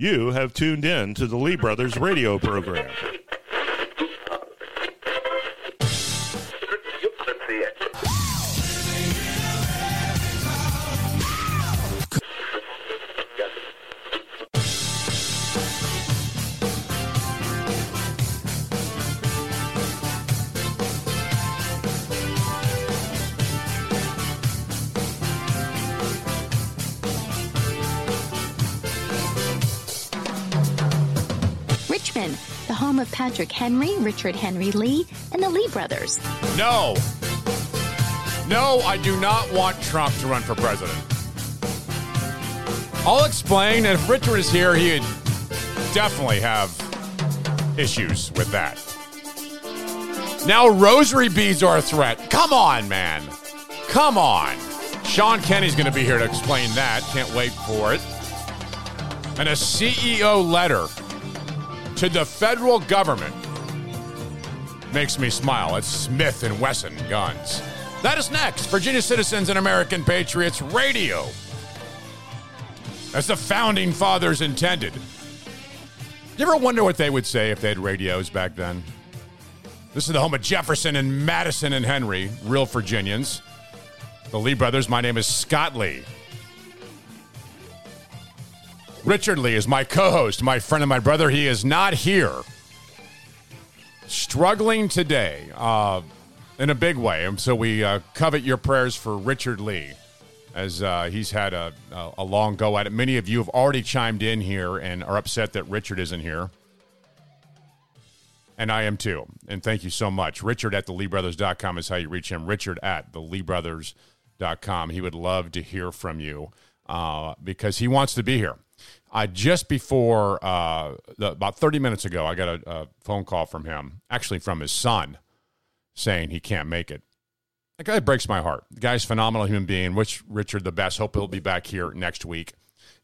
You have tuned in to the Lee Brothers radio program. Of Patrick Henry, Richard Henry Lee, and the Lee Brothers. No. No, I do not want Trump to run for president. I'll explain, and if Richard is here, he would definitely have issues with that. Now rosary beads are a threat. Come on, man. Come on. Sean Kenny's going to be here to explain that. Can't wait for it. And a CEO letter to the federal government makes me smile. It's Smith and Wesson guns. That is next. Virginia Citizens and American Patriots Radio, as the founding fathers intended. You ever wonder what they would say if they had radios back then? This is the home of Jefferson and Madison and Henry, real Virginians. The Lee Brothers. My name is Scott Lee. Richard Lee is my co-host, my friend and my brother. He is not here. Struggling today in a big way. And so we covet your prayers for Richard Lee, as he's had a long go at it. Many of you have already chimed in here and are upset that Richard isn't here. And I am too. And thank you so much. Richard at theleebrothers.com is how you reach him. Richard at theleebrothers.com. He would love to hear from you because he wants to be here. Just before, about 30 minutes ago, I got a phone call from him, actually from his son, saying he can't make it. That guy breaks my heart. The guy's a phenomenal human being. Wish Richard the best. Hope he'll be back here next week.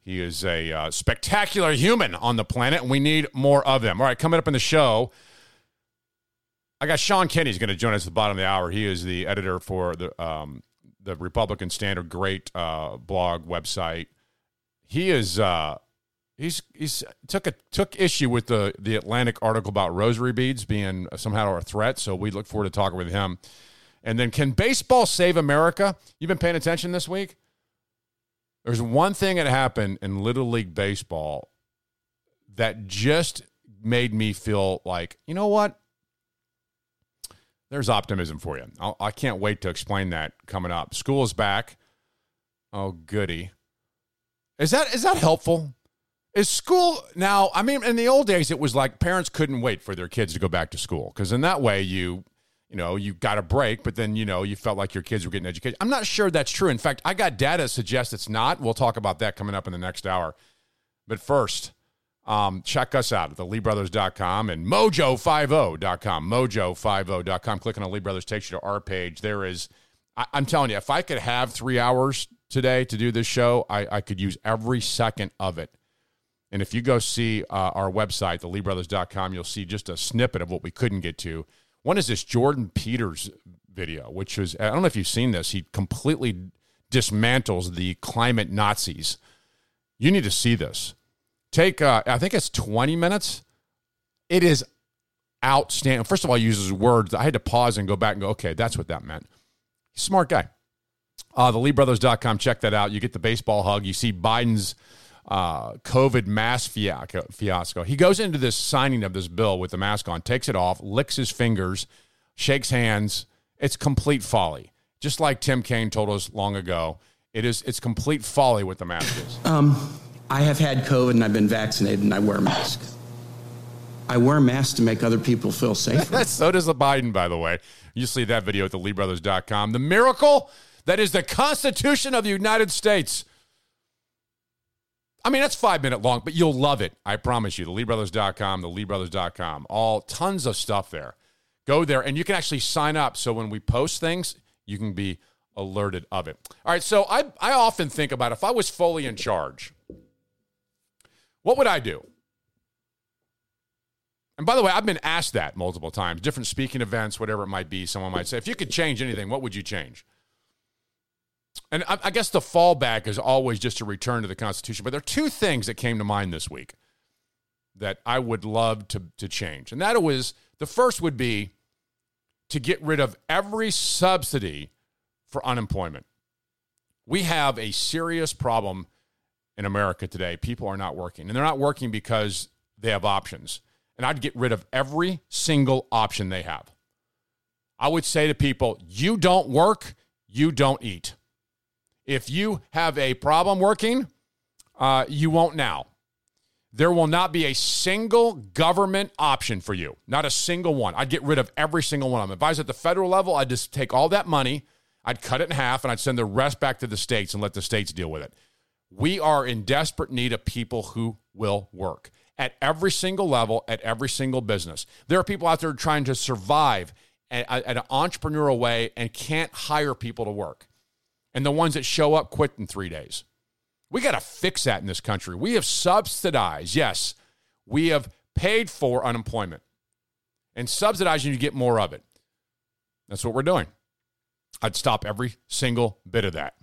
He is a spectacular human on the planet, and we need more of him. All right, coming up in the show, I got Sean Kenny. He's going to join us at the bottom of the hour. He is the editor for the Republican Standard, great blog website. He is... He took issue with the Atlantic article about rosary beads being somehow a threat, so we look forward to talking with him. And then, can baseball save America? You've been paying attention this week? There's one thing that happened in Little League Baseball that just made me feel like, you know what? There's optimism for you. I can't wait to explain that coming up. School is back. Oh, goody. Is that helpful? Is school now, I mean, in the old days, it was like parents couldn't wait for their kids to go back to school, because in that way, you got a break, but then, you felt like your kids were getting educated. I'm not sure that's true. In fact, I got data that suggests it's not. We'll talk about that coming up in the next hour. But first, check us out at theleebrothers.com and Mojo50.com. Mojo50.com. Click on the Lee Brothers takes you to our page. There is, I'm telling you, if I could have 3 hours today to do this show, I could use every second of it. And if you go see our website, theleebrothers.com, you'll see just a snippet of what we couldn't get to. One is this Jordan Peters video, which is, I don't know if you've seen this. He completely dismantles the climate Nazis. You need to see this. Take, I think it's 20 minutes. It is outstanding. First of all, he uses words. I had to pause and go back and go, okay, that's what that meant. Smart guy. Theleebrothers.com, check that out. You get the baseball hug. You see Biden's COVID mask fiasco. He goes into this signing of this bill with the mask on, takes it off, licks his fingers, shakes hands. It's complete folly. Just like Tim Kaine told us long ago, it's complete folly what the mask is. I have had COVID and I've been vaccinated and I wear a mask. I wear a mask to make other people feel safer. So does the Biden, by the way. You see that video at theleebrothers.com. The miracle that is the Constitution of the United States. I mean, that's 5 minutes long, but you'll love it. I promise you. TheLeeBrothers.com, TheLeeBrothers.com. All tons of stuff there. Go there, and you can actually sign up, so when we post things, you can be alerted of it. All right, so I often think about, if I was fully in charge, what would I do? And by the way, I've been asked that multiple times. Different speaking events, whatever it might be, someone might say, if you could change anything, what would you change? And I guess the fallback is always just a return to the Constitution. But there are two things that came to mind this week. that I would love to change. And that was, the first would be to get rid of every subsidy for unemployment. We have a serious problem in America today. People are not working, and they're not working because they have options. And I'd get rid of every single option they have. I would say to people, you don't work, you don't eat. If you have a problem working, you won't now. There will not be a single government option for you. Not a single one. I'd get rid of every single one of them. If I was at the federal level, I'd just take all that money, I'd cut it in half, and I'd send the rest back to the states and let the states deal with it. We are in desperate need of people who will work at every single level, at every single business. There are people out there trying to survive at an entrepreneurial way and can't hire people to work. And the ones that show up quit in 3 days. We got to fix that in this country. We have subsidized, yes, we have paid for unemployment and subsidizing you to get more of it. That's what we're doing. I'd stop every single bit of that.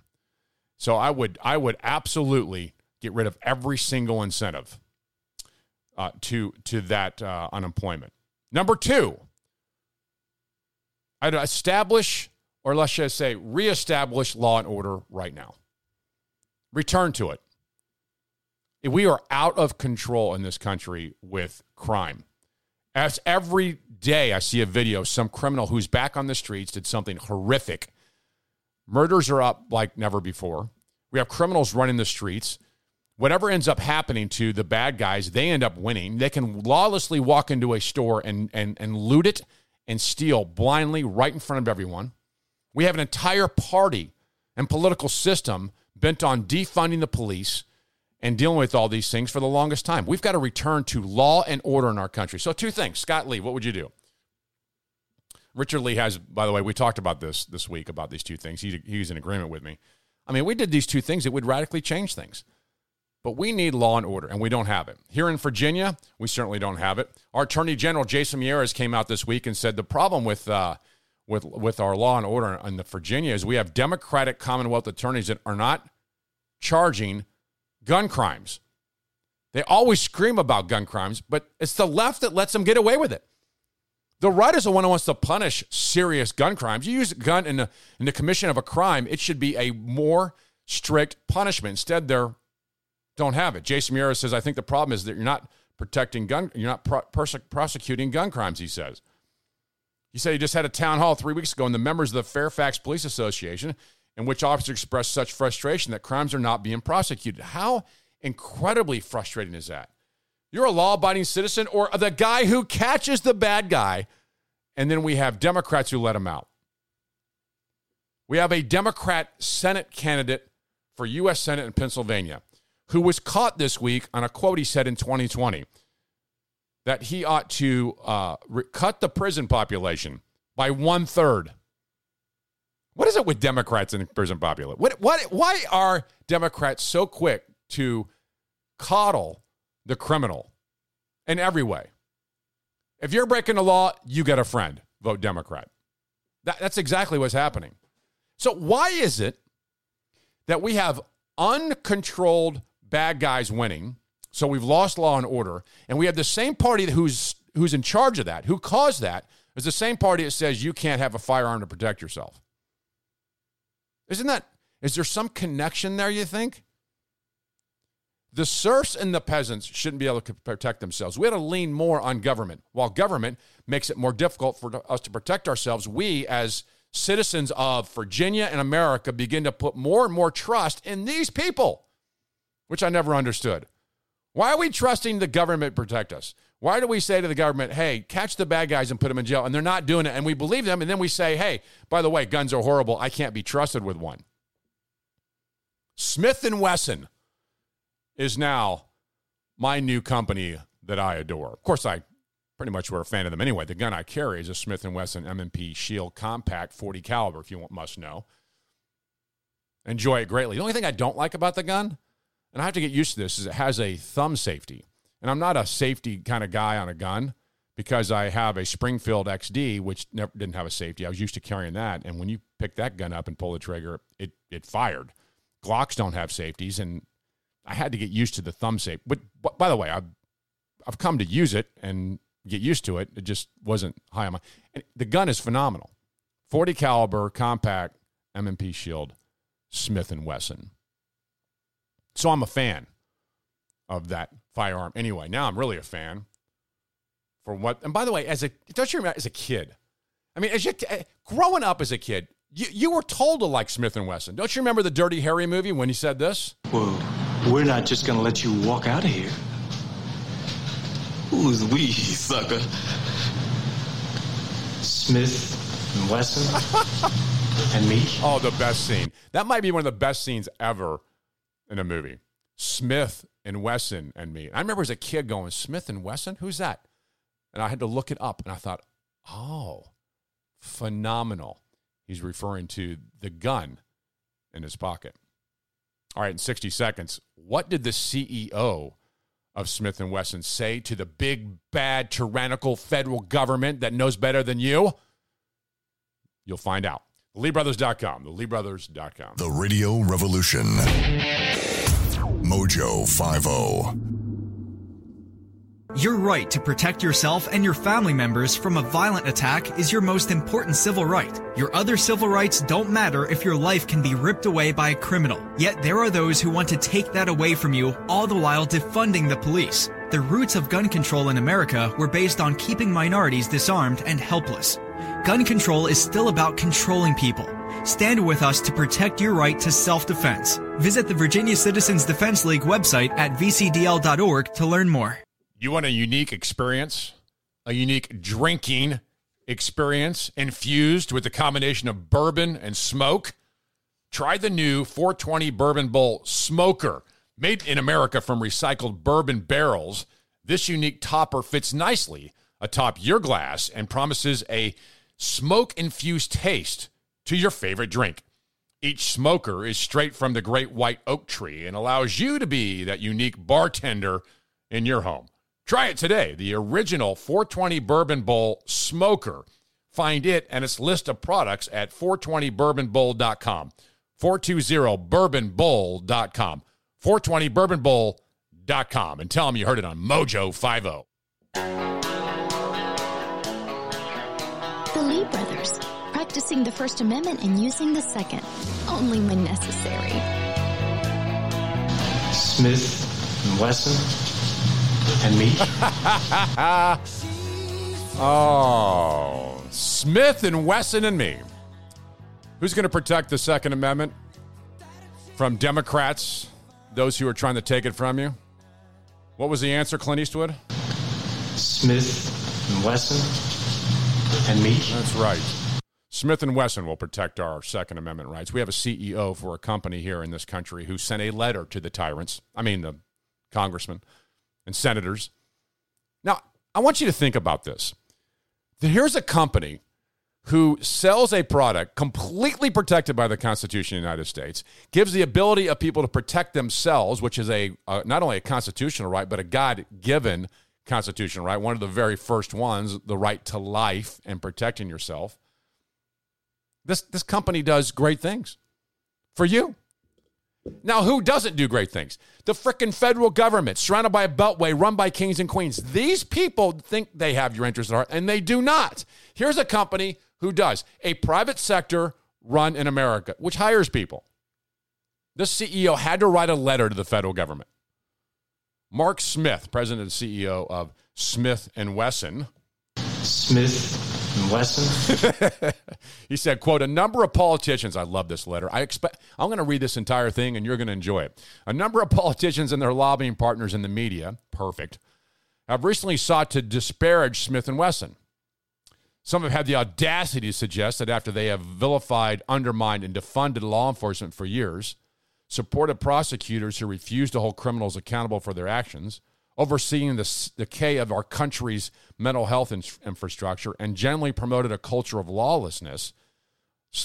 So I would absolutely get rid of every single incentive to that unemployment. Number two, I'd establish, or let's just say reestablish, law and order right now. Return to it. We are out of control in this country with crime. As every day I see a video, some criminal who's back on the streets did something horrific. Murders are up like never before. We have criminals running the streets. Whatever ends up happening to the bad guys, they end up winning. They can lawlessly walk into a store and loot it and steal blindly right in front of everyone. We have an entire party and political system bent on defunding the police and dealing with all these things for the longest time. We've got to return to law and order in our country. So two things. Scott Lee, what would you do? Richard Lee has, by the way, we talked about this week, about these two things. He's in agreement with me. I mean, we did these two things. It would radically change things. But we need law and order, and we don't have it. Here in Virginia, we certainly don't have it. Our Attorney General, Jason Miyares, came out this week and said the problem with our law and order in the Virginia is we have Democratic Commonwealth attorneys that are not charging gun crimes. They always scream about gun crimes, but it's the left that lets them get away with it. The right is the one who wants to punish serious gun crimes. You use a gun in the commission of a crime, it should be a more strict punishment. Instead, they don't have it. Jason Miyares says, I think the problem is that you're not protecting prosecuting gun crimes, he says. He said he just had a town hall 3 weeks ago, and the members of the Fairfax Police Association, in which officers expressed such frustration that crimes are not being prosecuted. How incredibly frustrating is that? You're a law-abiding citizen or the guy who catches the bad guy, and then we have Democrats who let him out. We have a Democrat Senate candidate for U.S. Senate in Pennsylvania who was caught this week on a quote he said in 2020 that he ought to cut the prison population by 1/3. What is it with Democrats and the prison population? Why are Democrats so quick to coddle the criminal in every way? If you're breaking the law, you get a friend. Vote Democrat. That's exactly what's happening. So why is it that we have uncontrolled bad guys winning, so we've lost law and order, and we have the same party who's in charge of that, who caused that, is the same party that says you can't have a firearm to protect yourself? Is there some connection there, you think? The serfs and the peasants shouldn't be able to protect themselves. We had to lean more on government. While government makes it more difficult for us to protect ourselves, we as citizens of Virginia and America begin to put more and more trust in these people, which I never understood. Why are we trusting the government to protect us? Why do we say to the government, hey, catch the bad guys and put them in jail, and they're not doing it, and we believe them, and then we say, hey, by the way, guns are horrible. I can't be trusted with one. Smith & Wesson is now my new company that I adore. Of course, I pretty much were a fan of them anyway. The gun I carry is a Smith & Wesson M&P Shield Compact 40 caliber, if you must know. Enjoy it greatly. The only thing I don't like about the gun, and I have to get used to this, is it has a thumb safety. And I'm not a safety kind of guy on a gun because I have a Springfield XD, which never didn't have a safety. I was used to carrying that. And when you pick that gun up and pull the trigger, it fired. Glocks don't have safeties. And I had to get used to the thumb safety. But by the way, I I've come to use it and get used to it. It just wasn't high on my. And the gun is phenomenal. 40 caliber, compact, M&P Shield, Smith & Wesson. So I'm a fan of that firearm. Anyway, now I'm really a fan. For what? And by the way, don't you remember as a kid? I mean, growing up as a kid, you were told to like Smith & Wesson. Don't you remember the Dirty Harry movie when he said this? Whoa, we're not just going to let you walk out of here. Who's we, sucker? Smith & Wesson and me. Oh, the best scene. That might be one of the best scenes ever in a movie. Smith and Wesson and me. I remember as a kid going, Smith and Wesson? Who's that? And I had to look it up, and I thought, oh, phenomenal. He's referring to the gun in his pocket. All right, in 60 seconds, what did the CEO of Smith & Wesson say to the big, bad, tyrannical federal government that knows better than you? You'll find out. LeeBrothers.com, LeeBrothers.com. The Radio Revolution. Mojo50. Your right to protect yourself and your family members from a violent attack is your most important civil right. Your other civil rights don't matter if your life can be ripped away by a criminal. Yet there are those who want to take that away from you, all the while defunding the police. The roots of gun control in America were based on keeping minorities disarmed and helpless. Gun control is still about controlling people. Stand with us to protect your right to self-defense. Visit the Virginia Citizens Defense League website at vcdl.org to learn more. You want a unique experience, a unique drinking experience infused with a combination of bourbon and smoke? Try the new 420 Bourbon Bowl Smoker, made in America from recycled bourbon barrels. This unique topper fits nicely atop your glass and promises a smoke-infused taste to your favorite drink. Each smoker is straight from the great white oak tree and allows you to be that unique bartender in your home. Try it today, the original 420 Bourbon Bowl Smoker. Find it and its list of products at 420bourbonbowl.com, 420bourbonbowl.com, 420bourbonbowl.com, and tell them you heard it on Mojo50. The Lee Brothers, practicing the First Amendment and using the Second, only when necessary. Smith and Wesson. And me. Oh, Smith and Wesson and me. Who's going to protect the Second Amendment from Democrats, those who are trying to take it from you? What was the answer, Clint Eastwood? Smith and Wesson and me. That's right. Smith and Wesson will protect our Second Amendment rights. We have a CEO for a company here in this country who sent a letter to the tyrants. I mean, the congressman and senators. Now, I want you to think about this. Here's a company who sells a product completely protected by the Constitution of the United States, gives the ability of people to protect themselves, which is not only a constitutional right, but a God-given constitutional right, one of the very first ones, the right to life and protecting yourself. This company does great things for you. Now, who doesn't do great things? The frickin' federal government, surrounded by a beltway, run by kings and queens. These people think they have your interests at heart, and they do not. Here's a company who does. A private sector run in America, which hires people. This CEO had to write a letter to the federal government. Mark Smith, president and CEO of Smith & Wesson. Smith & Wesson. He said, quote, a number of politicians, I love this letter. I'm going to read this entire thing and you're going to enjoy it. A number of politicians and their lobbying partners in the media, perfect, have recently sought to disparage Smith & Wesson. Some have had the audacity to suggest that after they have vilified, undermined, and defunded law enforcement for years, supported prosecutors who refuse to hold criminals accountable for their actions, overseeing the decay of our country's mental health infrastructure, and generally promoted a culture of lawlessness,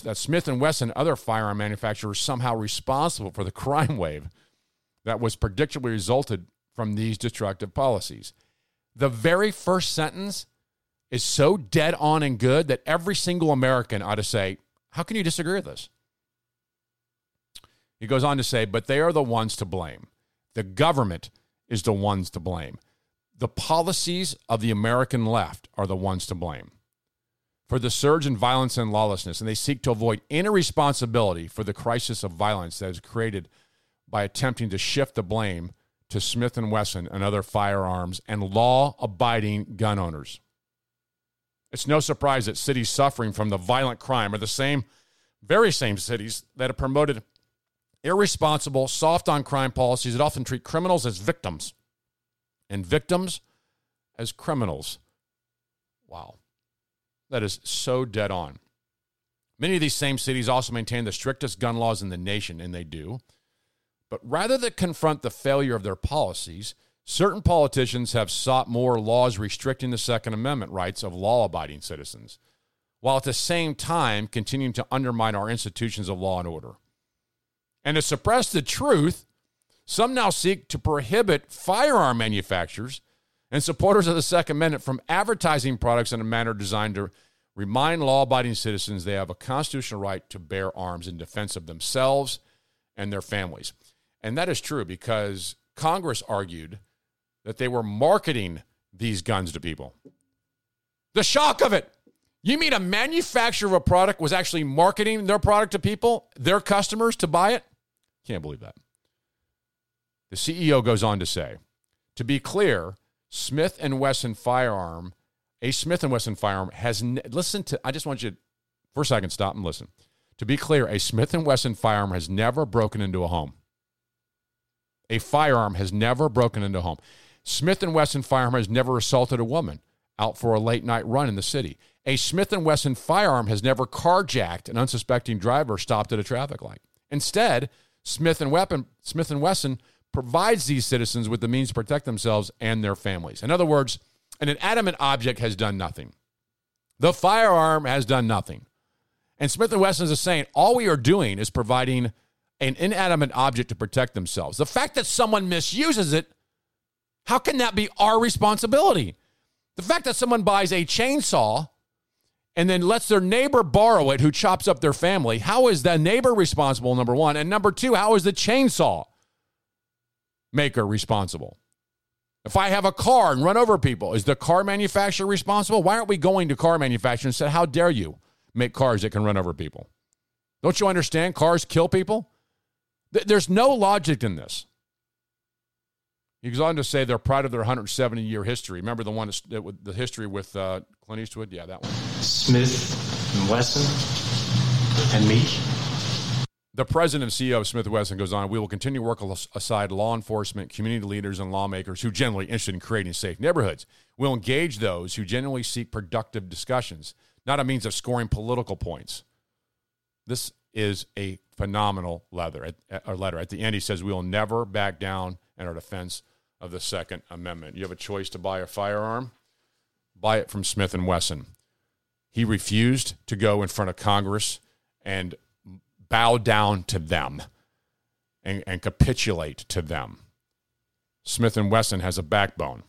that Smith & Wesson and other firearm manufacturers somehow responsible for the crime wave that was predictably resulted from these destructive policies. The very first sentence is so dead on and good that every single American ought to say, how can you disagree with this? He goes on to say, but they are the ones to blame. The government is the ones to blame. The policies of the American left are the ones to blame for the surge in violence and lawlessness, and they seek to avoid any responsibility for the crisis of violence that is created by attempting to shift the blame to Smith & Wesson and other firearms and law-abiding gun owners. It's no surprise that cities suffering from the violent crime are the very same cities that have promoted irresponsible, soft-on-crime policies that often treat criminals as victims and victims as criminals. Wow. That is so dead on. Many of these same cities also maintain the strictest gun laws in the nation, and they do. But rather than confront the failure of their policies, certain politicians have sought more laws restricting the Second Amendment rights of law-abiding citizens, while at the same time continuing to undermine our institutions of law and order. And to suppress the truth, some now seek to prohibit firearm manufacturers and supporters of the Second Amendment from advertising products in a manner designed to remind law-abiding citizens they have a constitutional right to bear arms in defense of themselves and their families. And that is true because Congress argued that they were marketing these guns to people. The shock of it. You mean a manufacturer of a product was actually marketing their product to people, their customers, to buy it? Can't believe that. The CEO goes on to say, to be clear, a Smith & Wesson firearm has, I just want you to, for a second, stop and listen. To be clear, a Smith & Wesson firearm has never broken into a home. A firearm has never broken into a home. Smith & Wesson firearm has never assaulted a woman out for a late-night run in the city. A Smith & Wesson firearm has never carjacked an unsuspecting driver stopped at a traffic light. Instead, Smith & Wesson provides these citizens with the means to protect themselves and their families. In other words, an inanimate object has done nothing. The firearm has done nothing. And Smith & Wesson is saying, all we are doing is providing an inanimate object to protect themselves. The fact that someone misuses it, how can that be our responsibility? The fact that someone buys a chainsaw and then lets their neighbor borrow it who chops up their family, how is the neighbor responsible, number one? And number two, how is the chainsaw maker responsible? If I have a car and run over people, is the car manufacturer responsible? Why aren't we going to car manufacturers and say, how dare you make cars that can run over people? Don't you understand cars kill people? There's no logic in this. He goes on to say they're proud of their 170-year history. Remember the one that the history with Clint Eastwood? Yeah, that one. Smith and Wesson and me. The president and CEO of Smith & Wesson goes on, we will continue to work aside law enforcement, community leaders, and lawmakers who generally are interested in creating safe neighborhoods. We'll engage those who genuinely seek productive discussions, not a means of scoring political points. This is a phenomenal letter. At the end, he says, we will never back down in our defense of the Second Amendment. You have a choice to buy a firearm, buy it from Smith & Wesson. He refused to go in front of Congress and bow down to them and capitulate to them. Smith & Wesson has a backbone.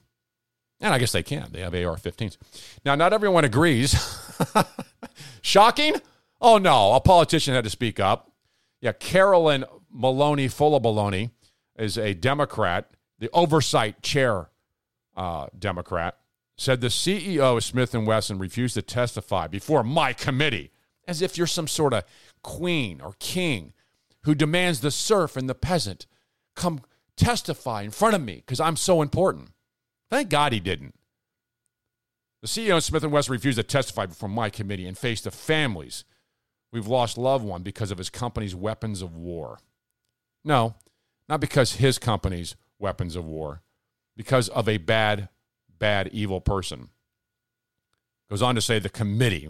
And I guess they can. They have AR-15s. Now, not everyone agrees. Shocking? Oh, no. A politician had to speak up. Yeah, Carolyn Maloney, full of baloney, is a Democrat, the oversight chair Democrat, said the CEO of Smith & Wesson refused to testify before my committee, as if you're some sort of queen or king who demands the serf and the peasant come testify in front of me because I'm so important. Thank God he didn't. The CEO of Smith & Wesson refused to testify before my committee and faced the families we've lost loved one because of his company's weapons of war. No, not because his company's weapons of war, because of a bad, bad, evil person. Goes on to say the committee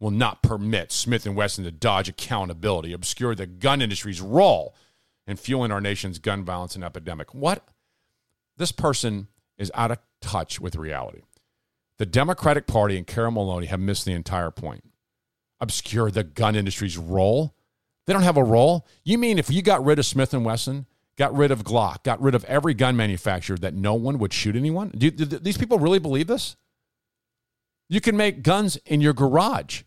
will not permit Smith & Wesson to dodge accountability, obscure the gun industry's role in fueling our nation's gun violence and epidemic. What? This person is out of touch with reality. The Democratic Party and Carol Maloney have missed the entire point. Obscure the gun industry's role? They don't have a role? You mean if you got rid of Smith & Wesson, got rid of Glock, got rid of every gun manufacturer, that no one would shoot anyone? Do these people really believe this? You can make guns in your garage.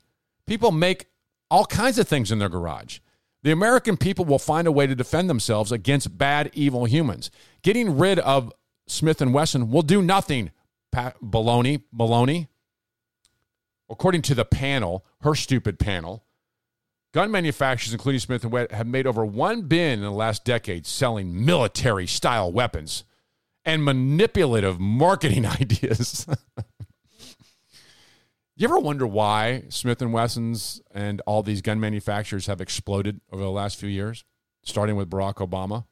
People make all kinds of things in their garage. The American people will find a way to defend themselves against bad, evil humans. Getting rid of Smith and Wesson will do nothing. Maloney, according to the panel, her stupid panel, gun manufacturers, including Smith and Wesson, have made over one billion in the last decade selling military-style weapons and manipulative marketing ideas. You ever wonder why Smith & Wesson's and all these gun manufacturers have exploded over the last few years, starting with Barack Obama?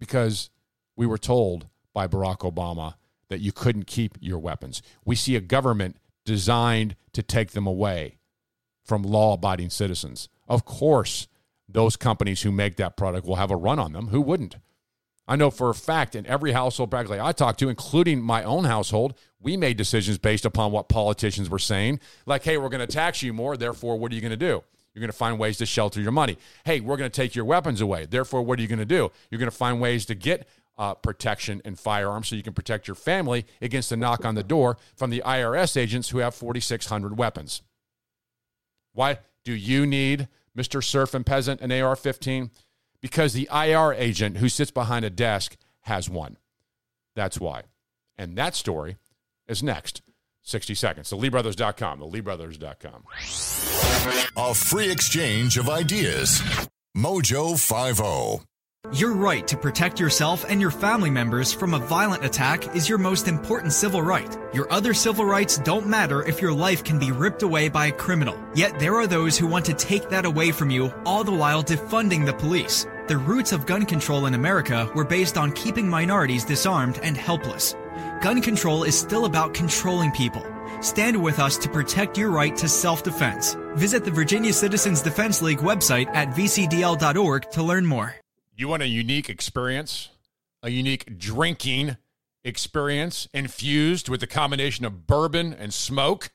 Because we were told by Barack Obama that you couldn't keep your weapons. We see a government designed to take them away from law-abiding citizens. Of course, those companies who make that product will have a run on them. Who wouldn't? I know for a fact in every household practically I talked to, including my own household, we made decisions based upon what politicians were saying. Like, hey, we're going to tax you more, therefore, what are you going to do? You're going to find ways to shelter your money. Hey, we're going to take your weapons away, therefore, what are you going to do? You're going to find ways to get protection and firearms so you can protect your family against the knock on the door from the IRS agents who have 4,600 weapons. Why do you need, Mr. Serf and Peasant, an AR-15? Because the IR agent who sits behind a desk has one. That's why. And that story is next. 60 seconds. TheLeeBrothers.com. TheLeeBrothers.com. A free exchange of ideas. Mojo50. Your right to protect yourself and your family members from a violent attack is your most important civil right. Your other civil rights don't matter if your life can be ripped away by a criminal. Yet there are those who want to take that away from you, all the while defunding the police. The roots of gun control in America were based on keeping minorities disarmed and helpless. Gun control is still about controlling people. Stand with us to protect your right to self-defense. Visit the Virginia Citizens Defense League website at vcdl.org to learn more. You want a unique experience, a unique drinking experience infused with a combination of bourbon and smoke?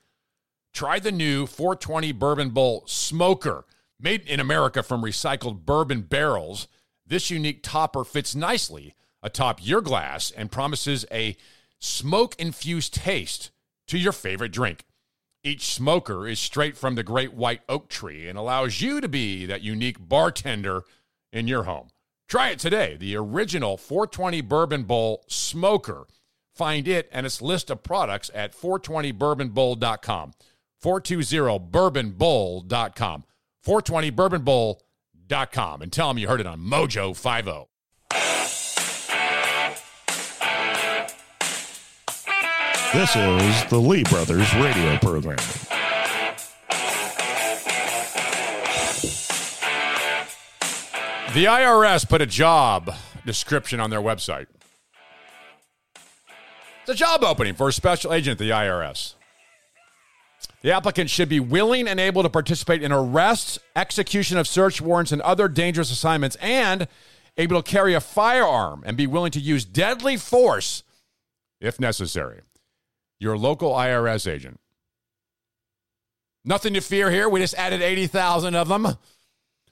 Try the new 420 Bourbon Bowl Smoker. Made in America from recycled bourbon barrels, this unique topper fits nicely atop your glass and promises a smoke-infused taste to your favorite drink. Each smoker is straight from the great white oak tree and allows you to be that unique bartender in your home. Try it today, the original 420 Bourbon Bowl Smoker. Find it and its list of products at 420bourbonbowl.com, 420bourbonbowl.com, 420bourbonbowl.com, and tell them you heard it on Mojo50. This is the Lee Brothers radio program. The IRS put a job description on their website. It's a job opening for a special agent at the IRS. The applicant should be willing and able to participate in arrests, execution of search warrants, and other dangerous assignments, and able to carry a firearm and be willing to use deadly force if necessary. Your local IRS agent. Nothing to fear here. We just added 80,000 of them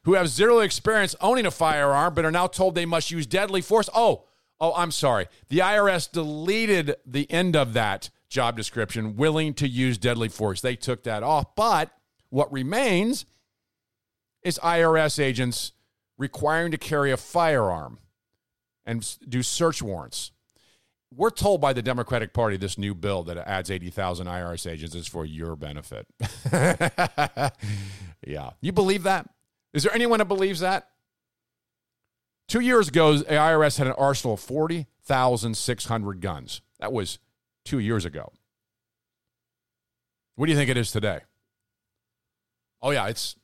who have zero experience owning a firearm but are now told they must use deadly force. Oh, I'm sorry. The IRS deleted the end of that job description, willing to use deadly force. They took that off. But what remains is IRS agents requiring to carry a firearm and do search warrants. We're told by the Democratic Party this new bill that adds 80,000 IRS agents is for your benefit. Yeah. You believe that? Is there anyone that believes that? 2 years ago, the IRS had an arsenal of 40,600 guns. That was 2 years ago. What do you think it is today? Oh, yeah, it's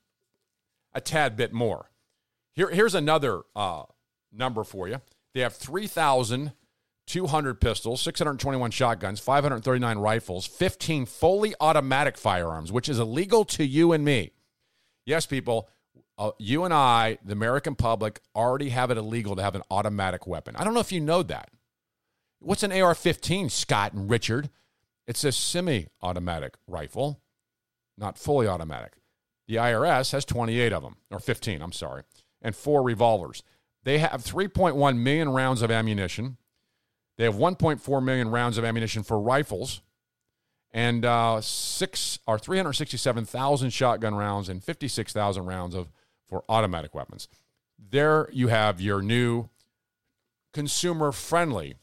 a tad bit more. Here's another number for you. They have 3,200 pistols, 621 shotguns, 539 rifles, 15 fully automatic firearms, which is illegal to you and me. Yes, people. You and I, the American public, already have it illegal to have an automatic weapon. I don't know if you know that. What's an AR-15, Scott and Richard? It's a semi-automatic rifle, not fully automatic. The IRS has 28 of them, or 15, I'm sorry, and 4 revolvers. They have 3.1 million rounds of ammunition. They have 1.4 million rounds of ammunition for rifles, and 367,000 shotgun rounds and 56,000 rounds for automatic weapons. There you have your new consumer-friendly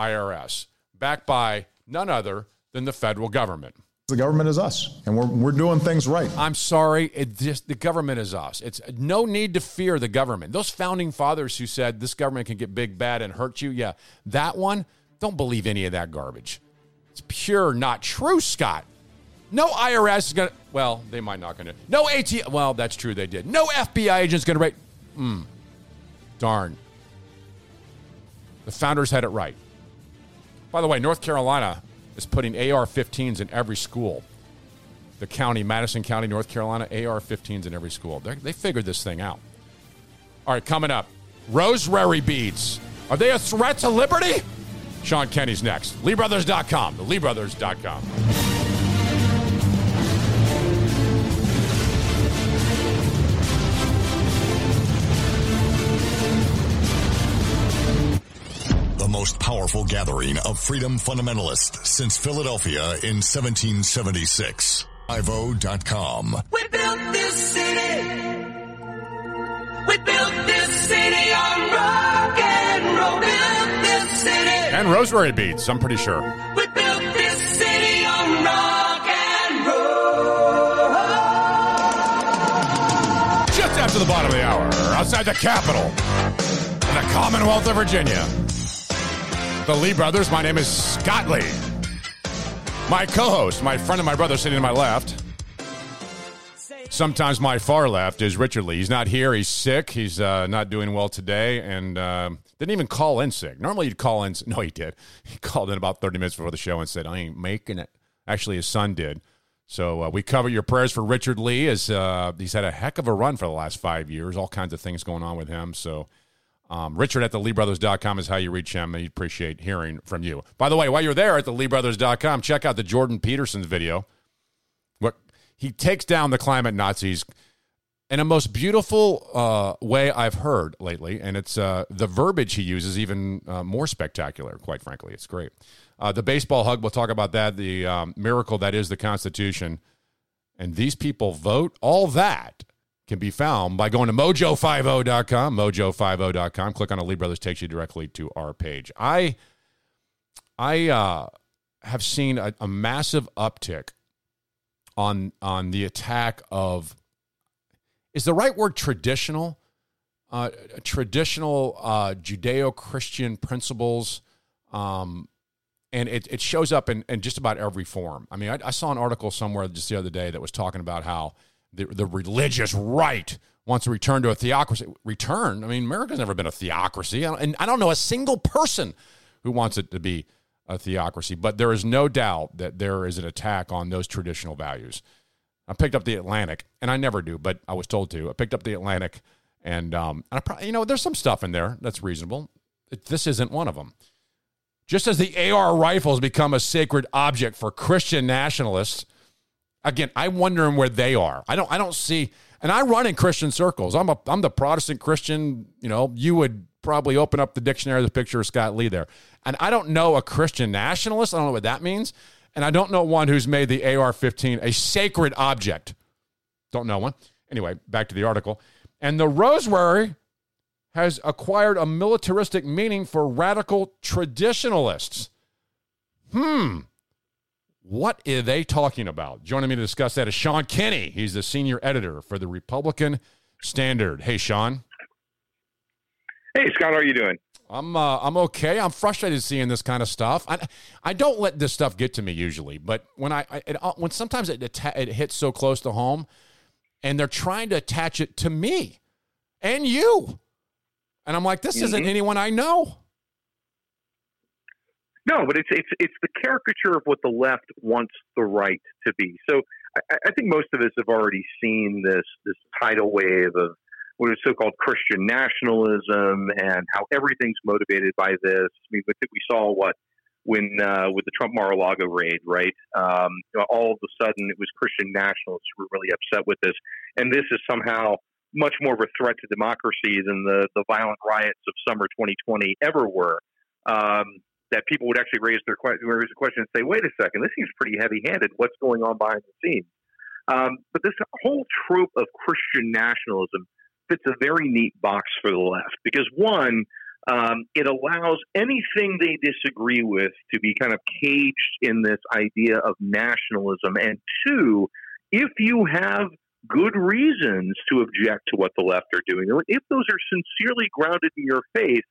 IRS, backed by none other than the federal government. The government is us, and we're doing things right. I'm sorry, the government is us. It's no need to fear the government. Those founding fathers who said this government can get big, bad, and hurt you, yeah, that one, don't believe any of that garbage. It's pure not true, Scott. No IRS is going to, well, they might not going to. No ATF, well, that's true, they did. No FBI agent's going to rate. Darn. The founders had it right. By the way, North Carolina is putting AR-15s in every school. The county, Madison County, North Carolina, AR-15s in every school. They figured this thing out. All right, coming up, rosary beads. Are they a threat to liberty? Sean Kenny's next. LeeBrothers.com, the LeeBrothers.com. Most powerful gathering of freedom fundamentalists since Philadelphia in 1776. Ivo.com. We built this city. We built this city on rock and roll. Built this city. And rosary beads, I'm pretty sure. We built this city on rock and roll. Just after the bottom of the hour, outside the Capitol in the Commonwealth of Virginia. The Lee Brothers. My name is Scott Lee. My co-host, my friend and my brother sitting to my left, sometimes my far left, is Richard Lee. He's not here. He's sick. He's not doing well today, and didn't even call in sick. Normally he'd call in. No, he did. He called in about 30 minutes before the show and said, I ain't making it. Actually, his son did. So we cover your prayers for Richard Lee, as he's had a heck of a run for the last 5 years, all kinds of things going on with him. So Richard at theleebrothers.com is how you reach him, and he'd appreciate hearing from you. By the way, while you're there at theleebrothers.com, check out the Jordan Peterson video. What he takes down the climate Nazis in a most beautiful way I've heard lately, and it's the verbiage he uses even more spectacular, quite frankly. It's great. The baseball hug, we'll talk about that, the miracle that is the Constitution, and these people vote, all that can be found by going to Mojo50.com, Mojo50.com. Click on a Lee Brothers, takes you directly to our page. I have seen a massive uptick on the attack of, is the right word traditional Judeo-Christian principles, and it shows up in just about every form. I mean, I saw an article somewhere just the other day that was talking about how the religious right wants to return to a theocracy. Return? I mean, America's never been a theocracy. And I don't know a single person who wants it to be a theocracy. But there is no doubt that there is an attack on those traditional values. I picked up the Atlantic, and I never do, but I was told to. I picked up the Atlantic, and I probably, there's some stuff in there that's reasonable. This isn't one of them. Just as the AR rifles become a sacred object for Christian nationalists, again, I'm wondering where they are. I don't see, and I run in Christian circles. I'm the Protestant Christian. You would probably open up the dictionary, the picture of Scott Lee there. And I don't know a Christian nationalist. I don't know what that means. And I don't know one who's made the AR-15 a sacred object. Don't know one. Anyway, back to the article. And the rosary has acquired a militaristic meaning for radical traditionalists. What are they talking about? Joining me to discuss that is Sean Kenny. He's the senior editor for the Republican Standard. Hey, Sean. Hey, Scott. How are you doing? I'm okay. I'm frustrated seeing this kind of stuff. I don't let this stuff get to me usually, but when sometimes it hits so close to home, and they're trying to attach it to me and you, and I'm like, this isn't anyone I know. No, but it's the caricature of what the left wants the right to be. So I think most of us have already seen this tidal wave of what is so-called Christian nationalism and how everything's motivated by this. I mean, I think we saw with the Trump Mar-a-Lago raid, right? All of a sudden, it was Christian nationalists who were really upset with this, and this is somehow much more of a threat to democracy than the violent riots of summer 2020 ever were. That people would actually raise the question and say, wait a second, this seems pretty heavy-handed. What's going on behind the scenes? But this whole trope of Christian nationalism fits a very neat box for the left because, one, It allows anything they disagree with to be kind of caged in this idea of nationalism. And two, if you have good reasons to object to what the left are doing, if those are sincerely grounded in your faith,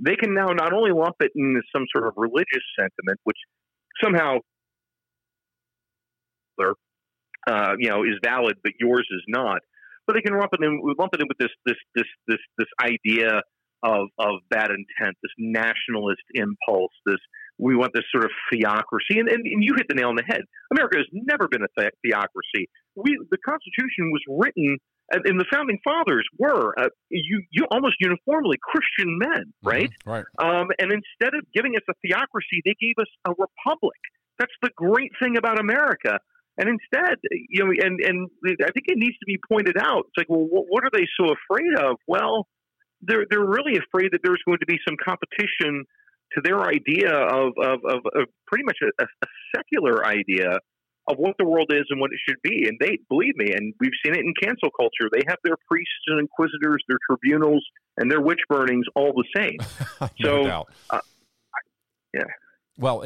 they can now not only lump it into some sort of religious sentiment, which somehow is valid, but yours is not, but they can lump it in with this idea of bad intent, this nationalist impulse, this we want this sort of theocracy. And you hit the nail on the head. America has never been a theocracy. The Constitution was written, and the founding fathers were you almost uniformly Christian men, right? Mm-hmm, right. And instead of giving us a theocracy, they gave us a republic. That's the great thing about America. And instead, and I think it needs to be pointed out. It's like, well, what are they so afraid of? Well, they're really afraid that there's going to be some competition to their idea of pretty much a secular idea of what the world is and what it should be. And they, believe me, and we've seen it in cancel culture, they have their priests and inquisitors, their tribunals, and their witch burnings all the same. No doubt. Well,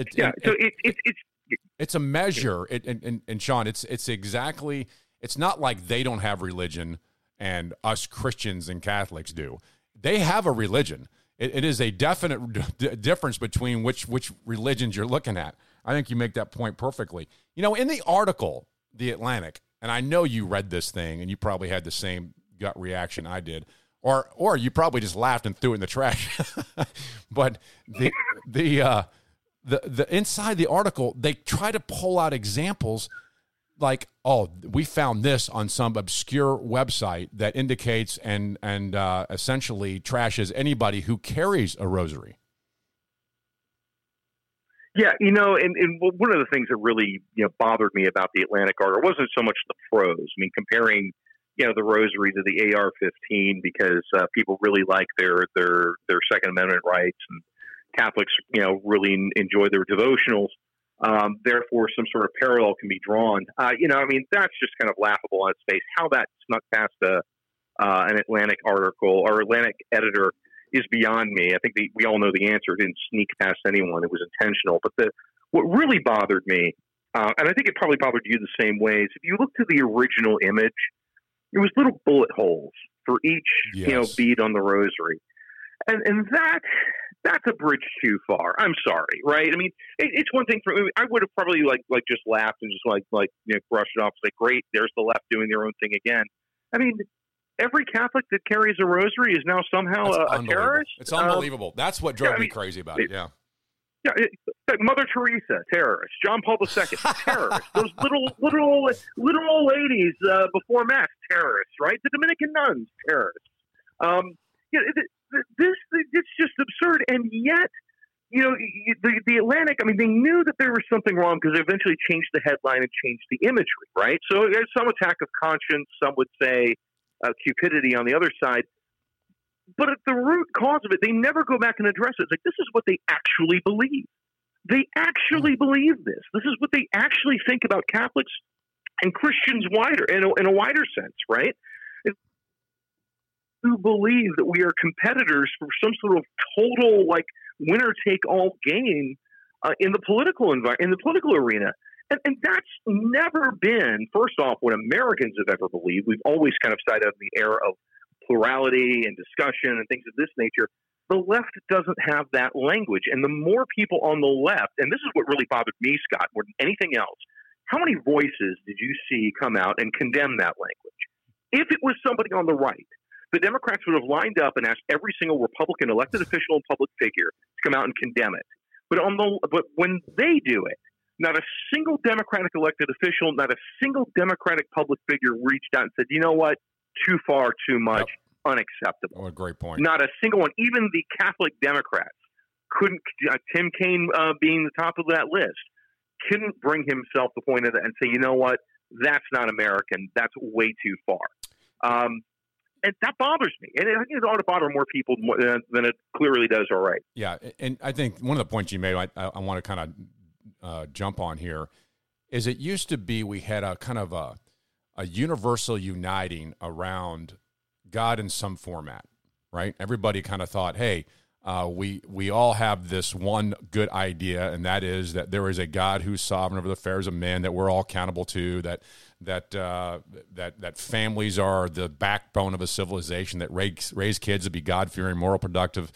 it's a measure. And Sean, it's exactly, it's not like they don't have religion and us Christians and Catholics do. They have a religion. It is a definite difference between which religions you're looking at. I think you make that point perfectly. In the article, The Atlantic, and I know you read this thing and you probably had the same gut reaction I did, or you probably just laughed and threw it in the trash. But the inside the article, they try to pull out examples like, oh, we found this on some obscure website that indicates and essentially trashes anybody who carries a rosary. Yeah, and one of the things that really bothered me about the Atlantic article wasn't so much the pros. I mean, comparing the rosary to the AR-15 because people really like their Second Amendment rights and Catholics really enjoy their devotionals. Therefore, some sort of parallel can be drawn. That's just kind of laughable on its face. How that snuck past an Atlantic article or Atlantic editor is beyond me. I think we all know the answer. It didn't sneak past anyone. It was intentional. But what really bothered me, and I think it probably bothered you the same way, is if you look to the original image, it was little bullet holes for each bead on the rosary. And that's a bridge too far. I'm sorry, right? I mean, it's one thing for me. I would have probably like just laughed and just brushed it off. Like, great, there's the left doing their own thing again. I mean, every Catholic that carries a rosary is now somehow a terrorist. It's unbelievable. That's what drove me crazy about it. Mother Teresa, terrorist. John Paul II, terrorist. Those little old ladies before mass, terrorists. Right? The Dominican nuns, terrorists. It's just absurd, and yet, the Atlantic. I mean, they knew that there was something wrong because they eventually changed the headline and changed the imagery, right? So there's some attack of conscience. Some would say cupidity on the other side, but at the root cause of it, they never go back and address it. It's like this is what they actually believe. They actually believe this. This is what they actually think about Catholics and Christians wider in a wider sense, right? Who believe that we are competitors for some sort of total winner-take-all game in the political environment, in the political arena. And that's never been, first off, what Americans have ever believed. We've always kind of sided on the era of plurality and discussion and things of this nature. The left doesn't have that language. And the more people on the left, and this is what really bothered me, Scott, more than anything else, how many voices did you see come out and condemn that language? If it was somebody on the right, the Democrats would have lined up and asked every single Republican elected official and public figure to come out and condemn it. But when they do it, not a single Democratic elected official, not a single Democratic public figure reached out and said, you know what, too far, too much, unacceptable. Oh, a great point. Not a single one. Even the Catholic Democrats couldn't, Tim Kaine being the top of that list, couldn't bring himself to point at that and say, you know what, that's not American. That's way too far. And that bothers me. And I think it ought to bother more people than it clearly does already. Yeah, and I think one of the points you made I want to kind of jump on here is it used to be we had a kind of a universal uniting around God in some format, right? Everybody kind of thought, hey, we all have this one good idea, and that is that there is a God who's sovereign over the affairs of men, that we're all accountable to, that families are the backbone of a civilization, that raise kids to be God-fearing, moral, productive,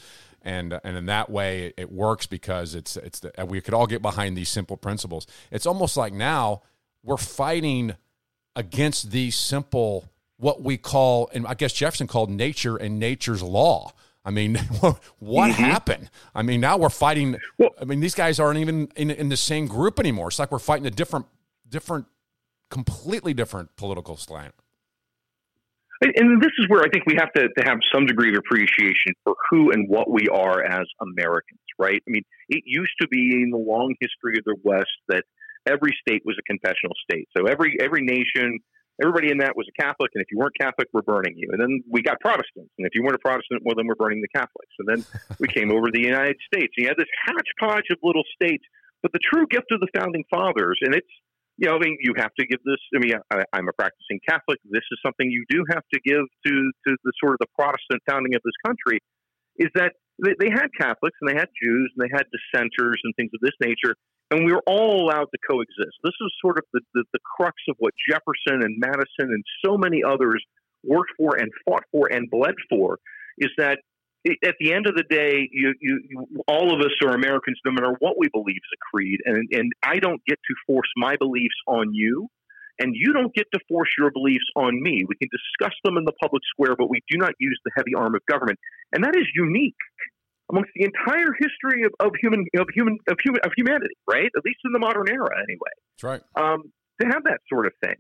and in that way it works because we could all get behind these simple principles. It's almost like now we're fighting against these simple, what we call, and I guess Jefferson called nature and nature's law. I mean, what happened? I mean, now we're fighting. I mean, these guys aren't even in the same group anymore. It's like we're fighting a different, completely different political slant. And this is where I think we have to have some degree of appreciation for who and what we are as Americans, right? I mean, it used to be in the long history of the West that every state was a confessional state. So every nation, everybody in that was a Catholic, and if you weren't Catholic, we're burning you. And then we got Protestants, and if you weren't a Protestant, well, then we're burning the Catholics. And then we came over to the United States, and you had this hodgepodge of little states. But the true gift of the Founding Fathers, and it's, you know, I mean, you have to give this. I mean, I'm a practicing Catholic. This is something you do have to give to the sort of the Protestant founding of this country, is that they had Catholics, and they had Jews, and they had dissenters and things of this nature. And we were all allowed to coexist. This is sort of the crux of what Jefferson and Madison and so many others worked for and fought for and bled for, is that at the end of the day, all of us are Americans, no matter what we believe is a creed. And I don't get to force my beliefs on you, and you don't get to force your beliefs on me. We can discuss them in the public square, but we do not use the heavy arm of government. And that is unique amongst the entire history of humanity, right? At least in the modern era, anyway. That's right. To have that sort of thing,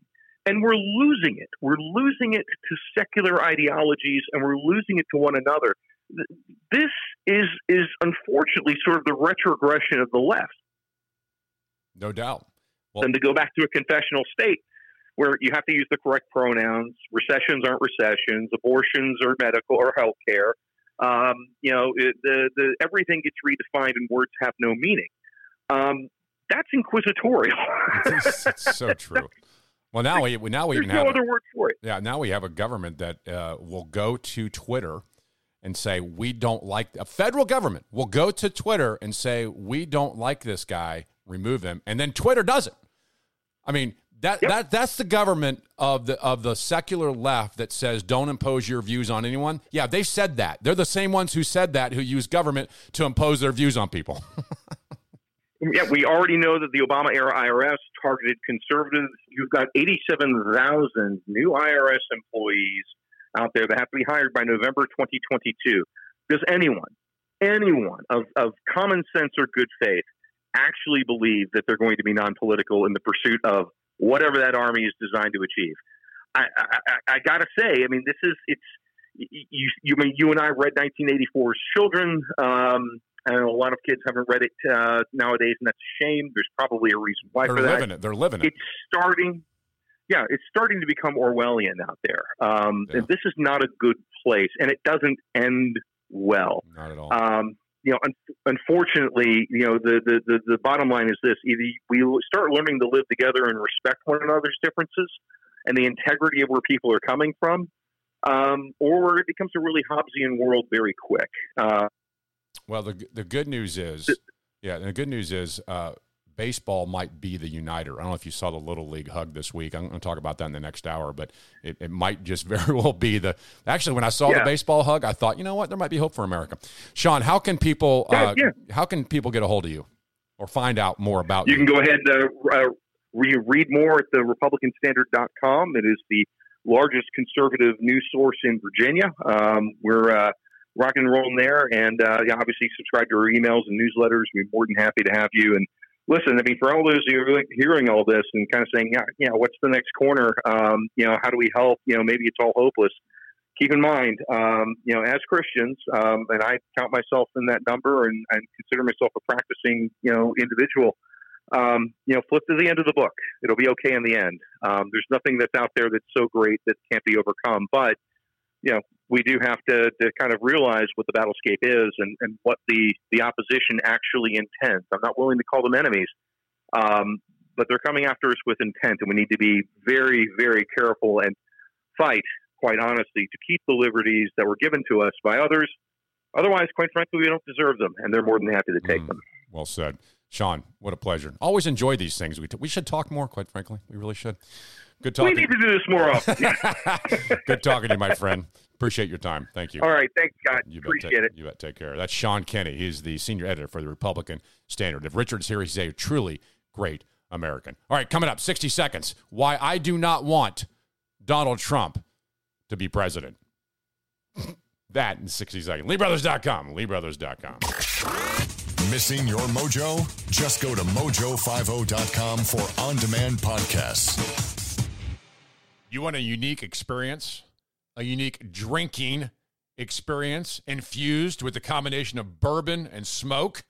and we're losing it. We're losing it to secular ideologies, and we're losing it to one another. This is unfortunately sort of the retrogression of the left. No doubt. Well, and to go back to a confessional state where you have to use the correct pronouns. Recessions aren't recessions. Abortions are medical or health care. Everything gets redefined and words have no meaning. That's inquisitorial. It's so true. Well, now we even have no other word for it. Yeah, now we have a government that will go to Twitter and say we don't like a federal government will go to Twitter and say we don't like this guy, remove him, and then Twitter does it. I mean, that's the government of the secular left that says don't impose your views on anyone. Yeah, they said that. They're the same ones who said that, who use government to impose their views on people. Yeah, we already know that the Obama-era IRS targeted conservatives. You've got 87,000 new IRS employees out there that have to be hired by November 2022. Does anyone of common sense or good faith actually believe that they're going to be non-political in the pursuit of whatever that army is designed to achieve? I gotta say, I mean, this is you and I read 1984's Children. I know a lot of kids haven't read it nowadays, and that's a shame. There's probably a reason why for that. They're living it. It's starting to become Orwellian out there. And this is not a good place, and it doesn't end well. Not at all. Unfortunately, the bottom line is this: either we start learning to live together and respect one another's differences and the integrity of where people are coming from, or it becomes a really Hobbesian world very quick. The good news is baseball might be the uniter. I don't know if you saw the Little League hug this week. I'm going to talk about that in the next hour, but it might just very well be the – actually, when I saw the baseball hug, I thought, you know what, there might be hope for America. Sean, how can people get a hold of you or find out more about you? You can go ahead and read more at the RepublicanStandard.com. It is the largest conservative news source in Virginia. We're rock and rolling there, and obviously subscribe to our emails and newsletters. We'd be more than happy to have you. And listen, I mean, for all those who are hearing all this and kind of saying, what's the next corner? How do we help? Maybe it's all hopeless. Keep in mind, as Christians, and I count myself in that number and consider myself a practicing, individual, flip to the end of the book. It'll be okay in the end. There's nothing that's out there that's so great that can't be overcome. But, we do have to kind of realize what the battlescape is and what the opposition actually intends. I'm not willing to call them enemies, but they're coming after us with intent, and we need to be very, very careful and fight, quite honestly, to keep the liberties that were given to us by others Otherwise, quite frankly, we don't deserve them, and they're more than happy to take them. Well said. Sean, what a pleasure. Always enjoy these things. We should talk more, quite frankly. We really should. Good talking. We need to do this more often. Good talking to you, my friend. Appreciate your time. Thank you. All right. Thanks, Scott. Appreciate it. You bet. Take care. That's Sean Kenny. He's the senior editor for the Republican Standard. If Richard's here, he's a truly great American. All right. Coming up, 60 seconds. Why I do not want Donald Trump to be president. That in 60 seconds. LeeBrothers.com. LeeBrothers.com. Missing your mojo? Just go to mojo50.com for on-demand podcasts. You want a unique experience? A unique drinking experience infused with a combination of bourbon and smoke?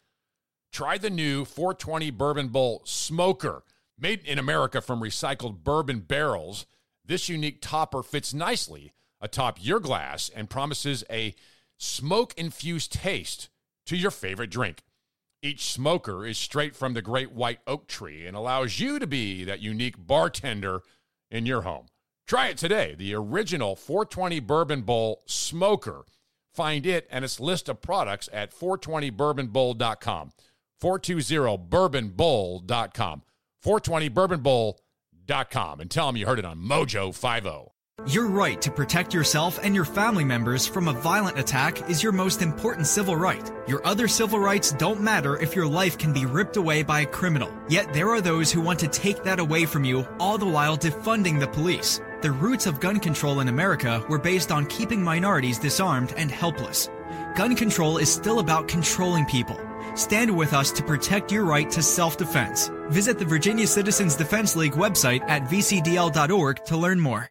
Try the new 420 Bourbon Bowl Smoker. Made in America from recycled bourbon barrels, this unique topper fits nicely atop your glass and promises a smoke-infused taste to your favorite drink. Each smoker is straight from the great white oak tree and allows you to be that unique bartender in your home. Try it today, the original 420 Bourbon Bowl Smoker. Find it and its list of products at 420bourbonbowl.com, 420bourbonbowl.com, 420bourbonbowl.com, and tell them you heard it on Mojo50. Your right to protect yourself and your family members from a violent attack is your most important civil right. Your other civil rights don't matter if your life can be ripped away by a criminal. Yet there are those who want to take that away from you, all the while defunding the police. The roots of gun control in America were based on keeping minorities disarmed and helpless. Gun control is still about controlling people. Stand with us to protect your right to self-defense. Visit the Virginia Citizens Defense League website at vcdl.org to learn more.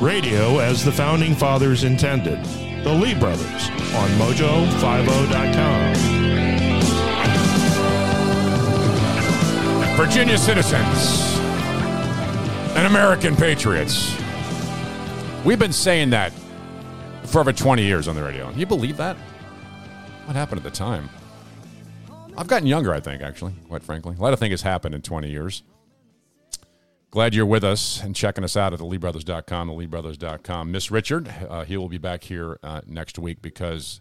Radio as the Founding Fathers intended. The Lee Brothers on Mojo50.com. Virginia citizens and American patriots. We've been saying that for over 20 years on the radio. You believe that? What happened at the time? I've gotten younger, I think, actually, quite frankly. A lot of things has happened in 20 years. Glad you're with us and checking us out at theleebrothers.com, theleebrothers.com. Miss Richard, he will be back here next week because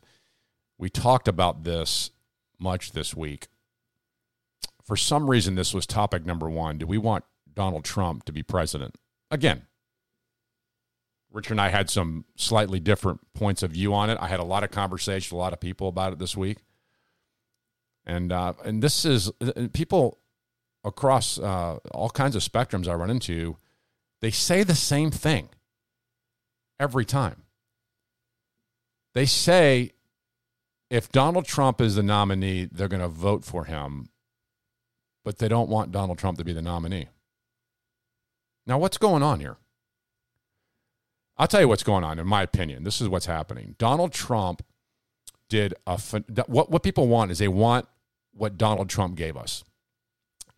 we talked about this much this week. For some reason, this was topic number one. Do we want Donald Trump to be president? Again, Richard and I had some slightly different points of view on it. I had a lot of conversation, a lot of people about it this week. And this is, people across all kinds of spectrums I run into, they say the same thing every time. They say if Donald Trump is the nominee, they're going to vote for him, but they don't want Donald Trump to be the nominee. Now, what's going on here? I'll tell you what's going on, in my opinion. This is what's happening. Donald Trump did what people want is they want what Donald Trump gave us.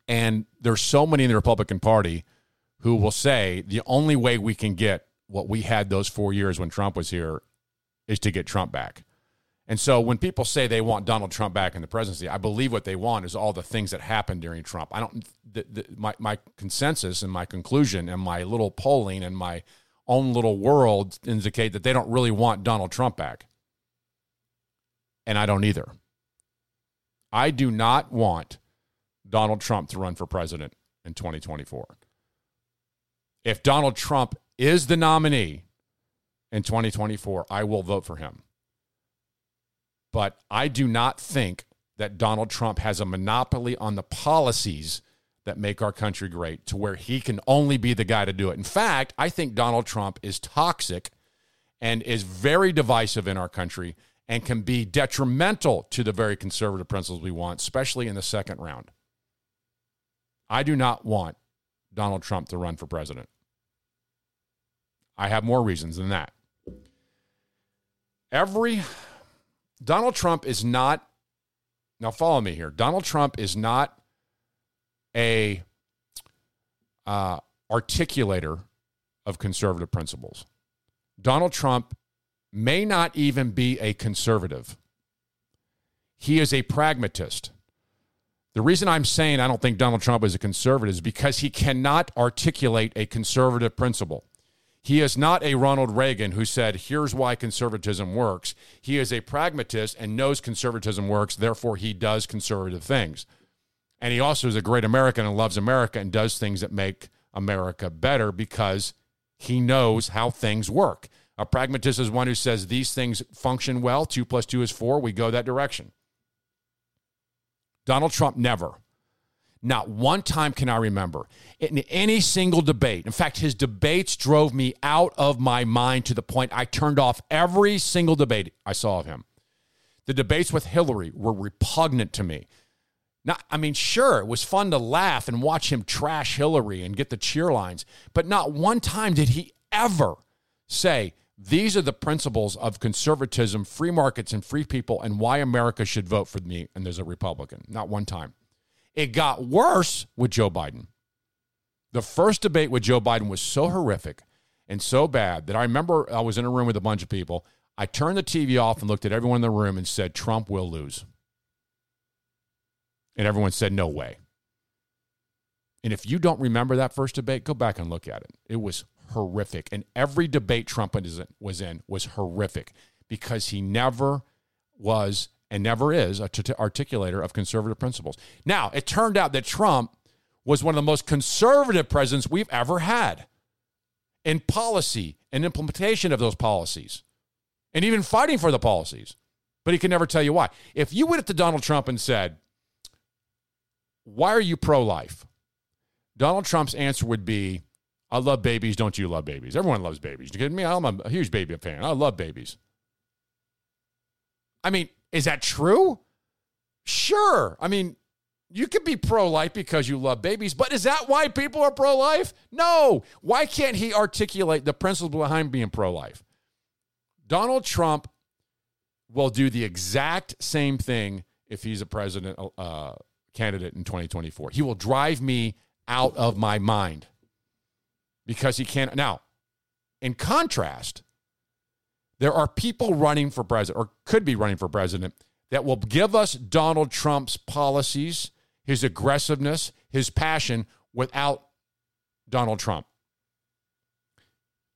And there's so many in the Republican Party who will say the only way we can get what we had those 4 years when Trump was here is to get Trump back. And so when people say they want Donald Trump back in the presidency, I believe what they want is all the things that happened during Trump. I don't my consensus and my conclusion and my little polling and my own little world indicate that they don't really want Donald Trump back. And I don't either. I do not want Donald Trump to run for president in 2024. If Donald Trump is the nominee in 2024, I will vote for him. But I do not think that Donald Trump has a monopoly on the policies that make our country great to where he can only be the guy to do it. In fact, I think Donald Trump is toxic and is very divisive in our country and can be detrimental to the very conservative principles we want, especially in the second round. I do not want Donald Trump to run for president. I have more reasons than that. Donald Trump is not, now follow me here. Donald Trump is not a articulator of conservative principles. Donald Trump may not even be a conservative. He is a pragmatist. The reason I'm saying I don't think Donald Trump is a conservative is because he cannot articulate a conservative principle. He is not a Ronald Reagan who said, here's why conservatism works. He is a pragmatist and knows conservatism works, therefore he does conservative things. And he also is a great American and loves America and does things that make America better because he knows how things work. A pragmatist is one who says these things function well, 2 + 2 is 4, we go that direction. Donald Trump never. Not one time can I remember in any single debate. In fact, his debates drove me out of my mind to the point I turned off every single debate I saw of him. The debates with Hillary were repugnant to me. Not, I mean, sure, it was fun to laugh and watch him trash Hillary and get the cheer lines, but not one time did he ever say, these are the principles of conservatism, free markets, and free people, and why America should vote for me, and there's a Republican. Not one time. It got worse with Joe Biden. The first debate with Joe Biden was so horrific and so bad that I remember I was in a room with a bunch of people. I turned the TV off and looked at everyone in the room and said, Trump will lose. And everyone said, no way. And if you don't remember that first debate, go back and look at it. It was horrific. And every debate Trump was in was horrific because he never was and never is an articulator of conservative principles. Now, it turned out that Trump was one of the most conservative presidents we've ever had in policy and implementation of those policies and even fighting for the policies. But he can never tell you why. If you went up to Donald Trump and said, why are you pro-life? Donald Trump's answer would be, I love babies. Don't you love babies? Everyone loves babies. You kidding me? I'm a huge baby fan. I love babies. I mean, is that true? Sure. I mean, you could be pro-life because you love babies, but is that why people are pro-life? No. Why can't he articulate the principle behind being pro-life? Donald Trump will do the exact same thing if he's a president candidate in 2024. He will drive me out of my mind because he can't. Now, in contrast, there are people running for president or could be running for president that will give us Donald Trump's policies, his aggressiveness, his passion without Donald Trump.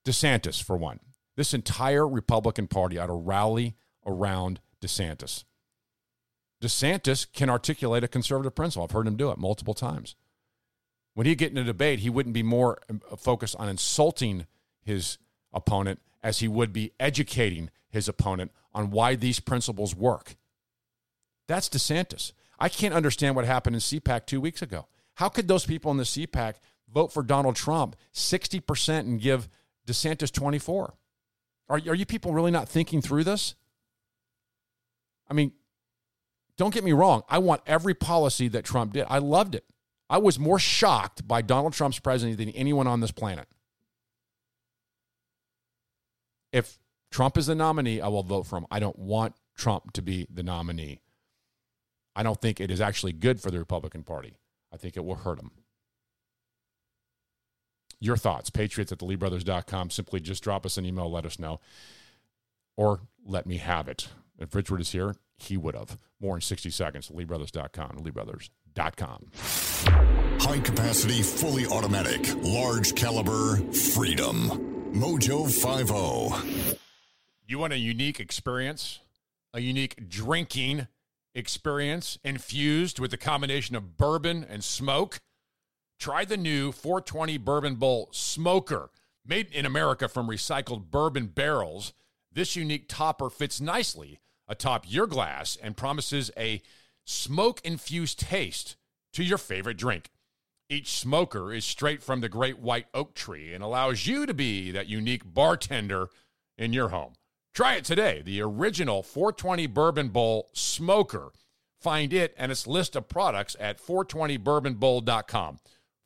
DeSantis, for one. This entire Republican Party ought to rally around DeSantis. DeSantis can articulate a conservative principle. I've heard him do it multiple times. When he'd get in a debate, he wouldn't be more focused on insulting his opponent as he would be educating his opponent on why these principles work. That's DeSantis. I can't understand what happened in CPAC 2 weeks ago. How could those people in the CPAC vote for Donald Trump 60% and give DeSantis 24%? Are you people really not thinking through this? I mean, don't get me wrong. I want every policy that Trump did. I loved it. I was more shocked by Donald Trump's presidency than anyone on this planet. If Trump is the nominee, I will vote for him. I don't want Trump to be the nominee. I don't think it is actually good for the Republican Party. I think it will hurt him. Your thoughts, patriots@theleebrothers.com. Simply just drop us an email, let us know, or let me have it. If Richard is here, he would have. More in 60 seconds, theleebrothers.com, theleebrothers.com. High-capacity, fully automatic, large-caliber freedom. Mojo50. You want a unique experience, a unique drinking experience infused with a combination of bourbon and smoke? Try the new 420 Bourbon Bowl Smoker. Made in America from recycled bourbon barrels, this unique topper fits nicely atop your glass and promises a smoke-infused taste to your favorite drink. Each smoker is straight from the great white oak tree and allows you to be that unique bartender in your home. Try it today, the original 420 Bourbon Bowl Smoker. Find it and its list of products at 420bourbonbowl.com,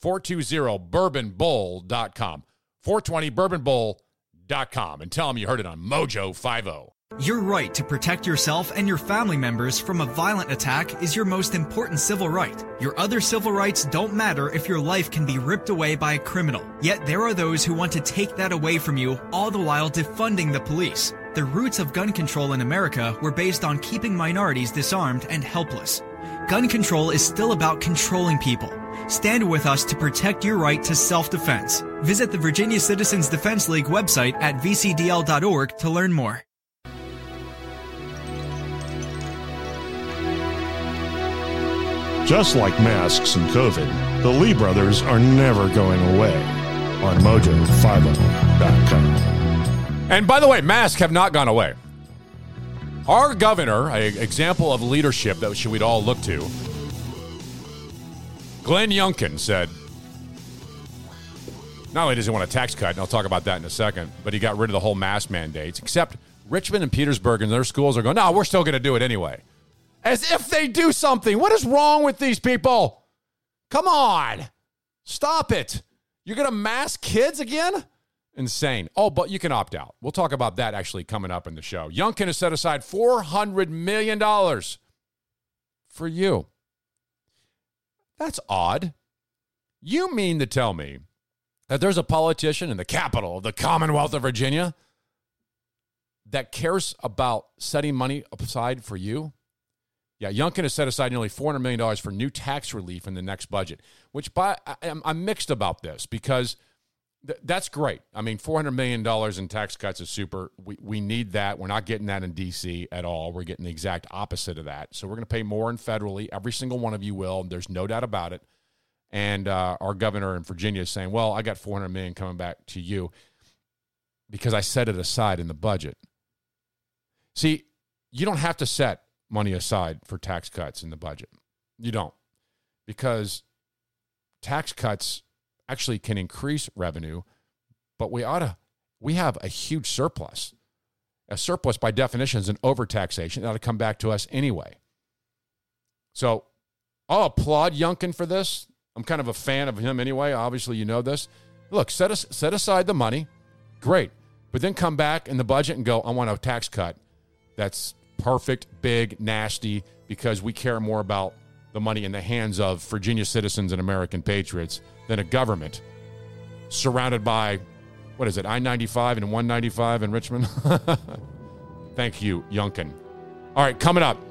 420bourbonbowl.com, 420bourbonbowl.com, and tell them you heard it on Mojo50. Your right to protect yourself and your family members from a violent attack is your most important civil right. Your other civil rights don't matter if your life can be ripped away by a criminal. Yet there are those who want to take that away from you, all the while defunding the police. The roots of gun control in America were based on keeping minorities disarmed and helpless. Gun control is still about controlling people. Stand with us to protect your right to self-defense. Visit the Virginia Citizens Defense League website at vcdl.org to learn more. Just like masks and COVID, the Lee brothers are never going away on Mojo50.com. And by the way, masks have not gone away. Our governor, an example of leadership that we'd all look to, Glenn Youngkin said, not only does he want a tax cut, and I'll talk about that in a second, but he got rid of the whole mask mandates, except Richmond and Petersburg and their schools are going, no, we're still going to do it anyway. As if they do something. What is wrong with these people? Come on. Stop it. You're going to mask kids again? Insane. Oh, but you can opt out. We'll talk about that actually coming up in the show. Youngkin has set aside $400 million for you. That's odd. You mean to tell me that there's a politician in the capital of the Commonwealth of Virginia that cares about setting money aside for you? Yeah, Youngkin has set aside nearly $400 million for new tax relief in the next budget, which I'm mixed about this because that's great. I mean, $400 million in tax cuts is super. We need that. We're not getting that in D.C. at all. We're getting the exact opposite of that. So we're going to pay more in federally. Every single one of you will. There's no doubt about it. And our governor in Virginia is saying, well, I got $400 million coming back to you because I set it aside in the budget. See, you don't have to set money aside for tax cuts in the budget. You don't. Because tax cuts actually can increase revenue, but we have a huge surplus. A surplus by definition is an overtaxation. It ought to come back to us anyway. So I'll applaud Youngkin for this. I'm kind of a fan of him anyway. Obviously, you know this. Look, set aside the money. Great. But then come back in the budget and go, I want a tax cut that's perfect, big, nasty, because we care more about the money in the hands of Virginia citizens and American patriots than a government surrounded by, what is it, I-95 and 195 in Richmond? Thank you, Youngkin. All right, coming up.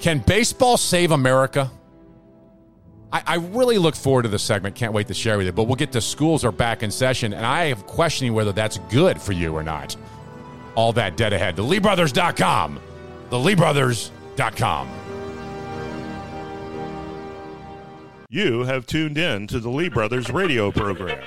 Can baseball save America? I really look forward to this segment. Can't wait to share with you, but we'll get to schools are back in session, and I am questioning whether that's good for you or not. All that dead ahead. TheLeeBrothers.com. TheLeeBrothers.com. You have tuned in to the Lee Brothers radio program.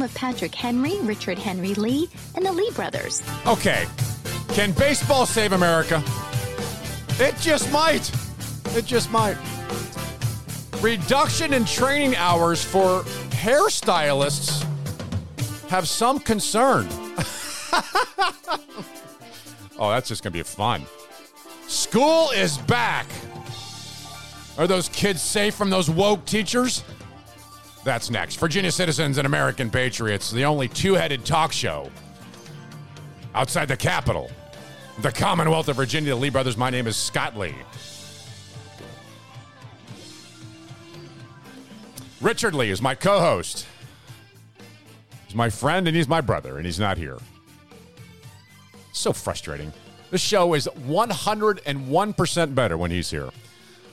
Of Patrick Henry, Richard Henry Lee, and the Lee brothers. Okay, can baseball save America? It just might. It just might. Reduction in training hours for hairstylists have some concern. Oh, that's just going to be fun. School is back. Are those kids safe from those woke teachers? That's next. Virginia Citizens and American Patriots, the only two-headed talk show outside the Capitol, the Commonwealth of Virginia, the Lee Brothers. My name is Scott Lee. Richard Lee is my co-host. He's my friend, and he's my brother, and he's not here. So frustrating. This show is 101% better when he's here.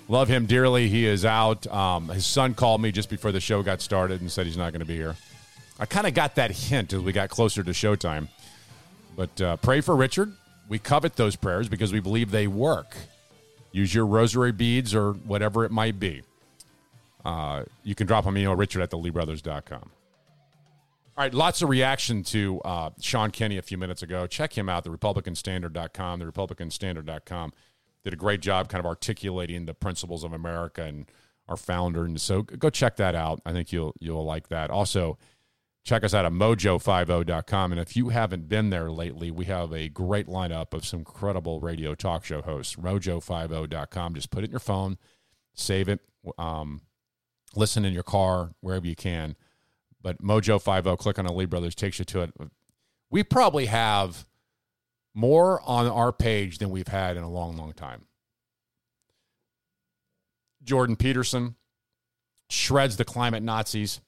Love him dearly. He is out. His son called me just before the show got started and said he's not going to be here. I kind of got that hint as we got closer to showtime. But pray for Richard. We covet those prayers because we believe they work. Use your rosary beads or whatever it might be. You can drop him an email, Richard at theleebrothers.com. All right, lots of reaction to Sean Kenny a few minutes ago. Check him out, therepublicanstandard.com, therepublicanstandard.com. Did a great job kind of articulating the principles of America and our founder. And so go check that out. I think you'll like that. Also, check us out at mojo50.com. And if you haven't been there lately, we have a great lineup of some credible radio talk show hosts. Mojo50.com. Just put it in your phone, save it. Listen in your car, wherever you can. But Mojo50, click on the Lee Brothers, takes you to it. We probably have more on our page than we've had in a long, long time. Jordan Peterson shreds the climate Nazis.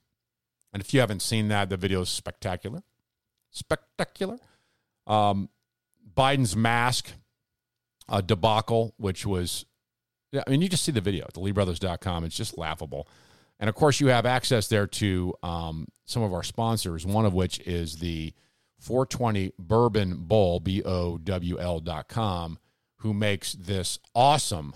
And if you haven't seen that, the video is spectacular. Spectacular. Biden's mask debacle, which was, I mean, you just see the video at the LeeBrothers.com. It's just laughable. And, of course, you have access there to some of our sponsors, one of which is the 420BourbonBowl, BOWL.com, who makes this awesome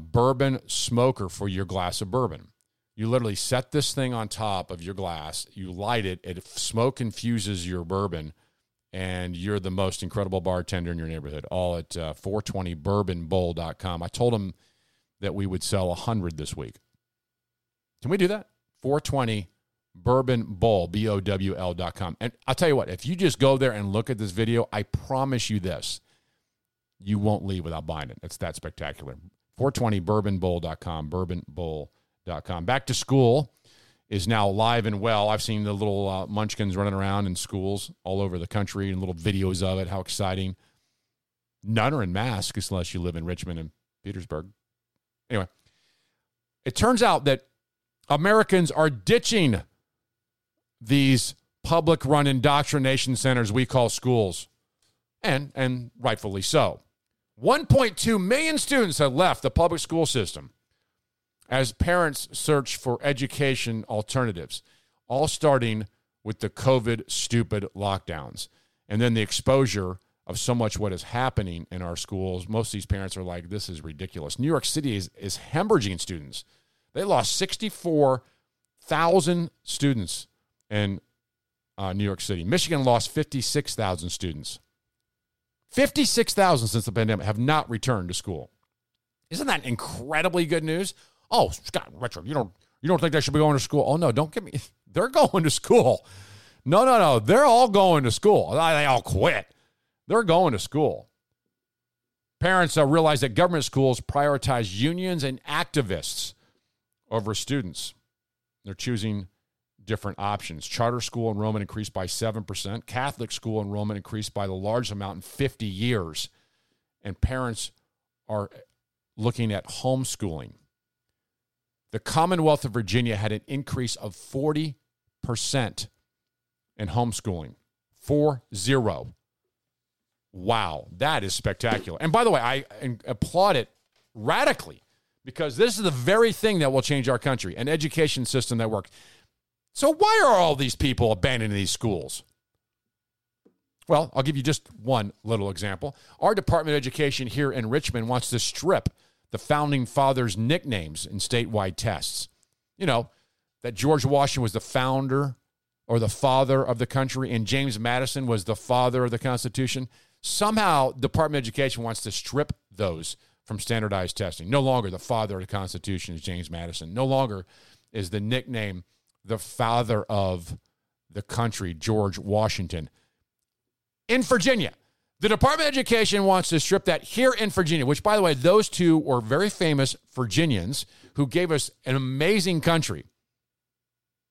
bourbon smoker for your glass of bourbon. You literally set this thing on top of your glass. You light it. It smoke infuses your bourbon, and you're the most incredible bartender in your neighborhood, all at 420BourbonBowl.com. I told them that we would sell 100 this week. Can we do that? 420BourbonBowl, BOWL.com. And I'll tell you what, if you just go there and look at this video, I promise you this, you won't leave without buying it. It's that spectacular. 420BourbonBowl.com, BourbonBowl.com. Back to school is now live and well. I've seen the little munchkins running around in schools all over the country and little videos of it. How exciting. None are in masks unless you live in Richmond and Petersburg. Anyway, it turns out that Americans are ditching these public-run indoctrination centers we call schools, and rightfully so. 1.2 million students have left the public school system as parents search for education alternatives, all starting with the COVID stupid lockdowns. And then the exposure of so much what is happening in our schools. Most of these parents are like, this is ridiculous. New York City is hemorrhaging students. They lost 64,000 students in New York City. Michigan lost 56,000 students. 56,000 since the pandemic have not returned to school. Isn't that incredibly good news? Oh, Scott, Richard, you don't think they should be going to school? Oh, no, don't get me. They're going to school. No. They're all going to school. They all quit. They're going to school. Parents realize that government schools prioritize unions and activists over students. They're choosing different options. Charter school enrollment increased by 7%. Catholic school enrollment increased by the largest amount in 50 years. And parents are looking at homeschooling. The Commonwealth of Virginia had an increase of 40% in homeschooling. 40. Wow, that is spectacular. And by the way, I applaud it radically because this is the very thing that will change our country, an education system that works. So why are all these people abandoning these schools? Well, I'll give you just one little example. Our Department of Education here in Richmond wants to strip the founding fathers' nicknames in statewide tests. You know, that George Washington was the founder or the father of the country and James Madison was the father of the Constitution. Somehow, Department of Education wants to strip those from standardized testing. No longer the father of the Constitution is James Madison. No longer is the nickname the father of the country, George Washington. In Virginia, the Department of Education wants to strip that here in Virginia, which, by the way, those two were very famous Virginians who gave us an amazing country.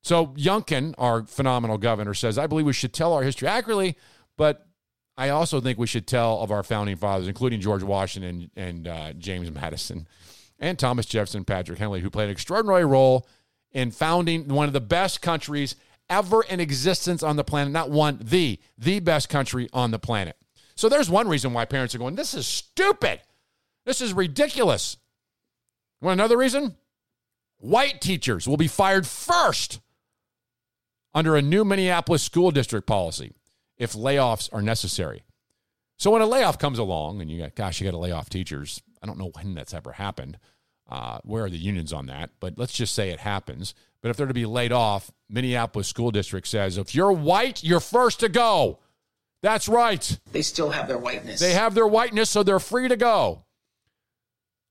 So Youngkin, our phenomenal governor, says, I believe we should tell our history accurately, but I also think we should tell of our founding fathers, including George Washington and James Madison and Thomas Jefferson, Patrick Henry, who played an extraordinary role in founding one of the best countries ever in existence on the planet. Not one, the best country on the planet. So there's one reason why parents are going, this is stupid. This is ridiculous. You want another reason? White teachers will be fired first under a new Minneapolis school district policy if layoffs are necessary. So when a layoff comes along and you got to lay off teachers, I don't know when that's ever happened. Where are the unions on that? But let's just say it happens. But if they're to be laid off, Minneapolis school district says, if you're white, you're first to go. That's right. They still have their whiteness. They have their whiteness, so they're free to go.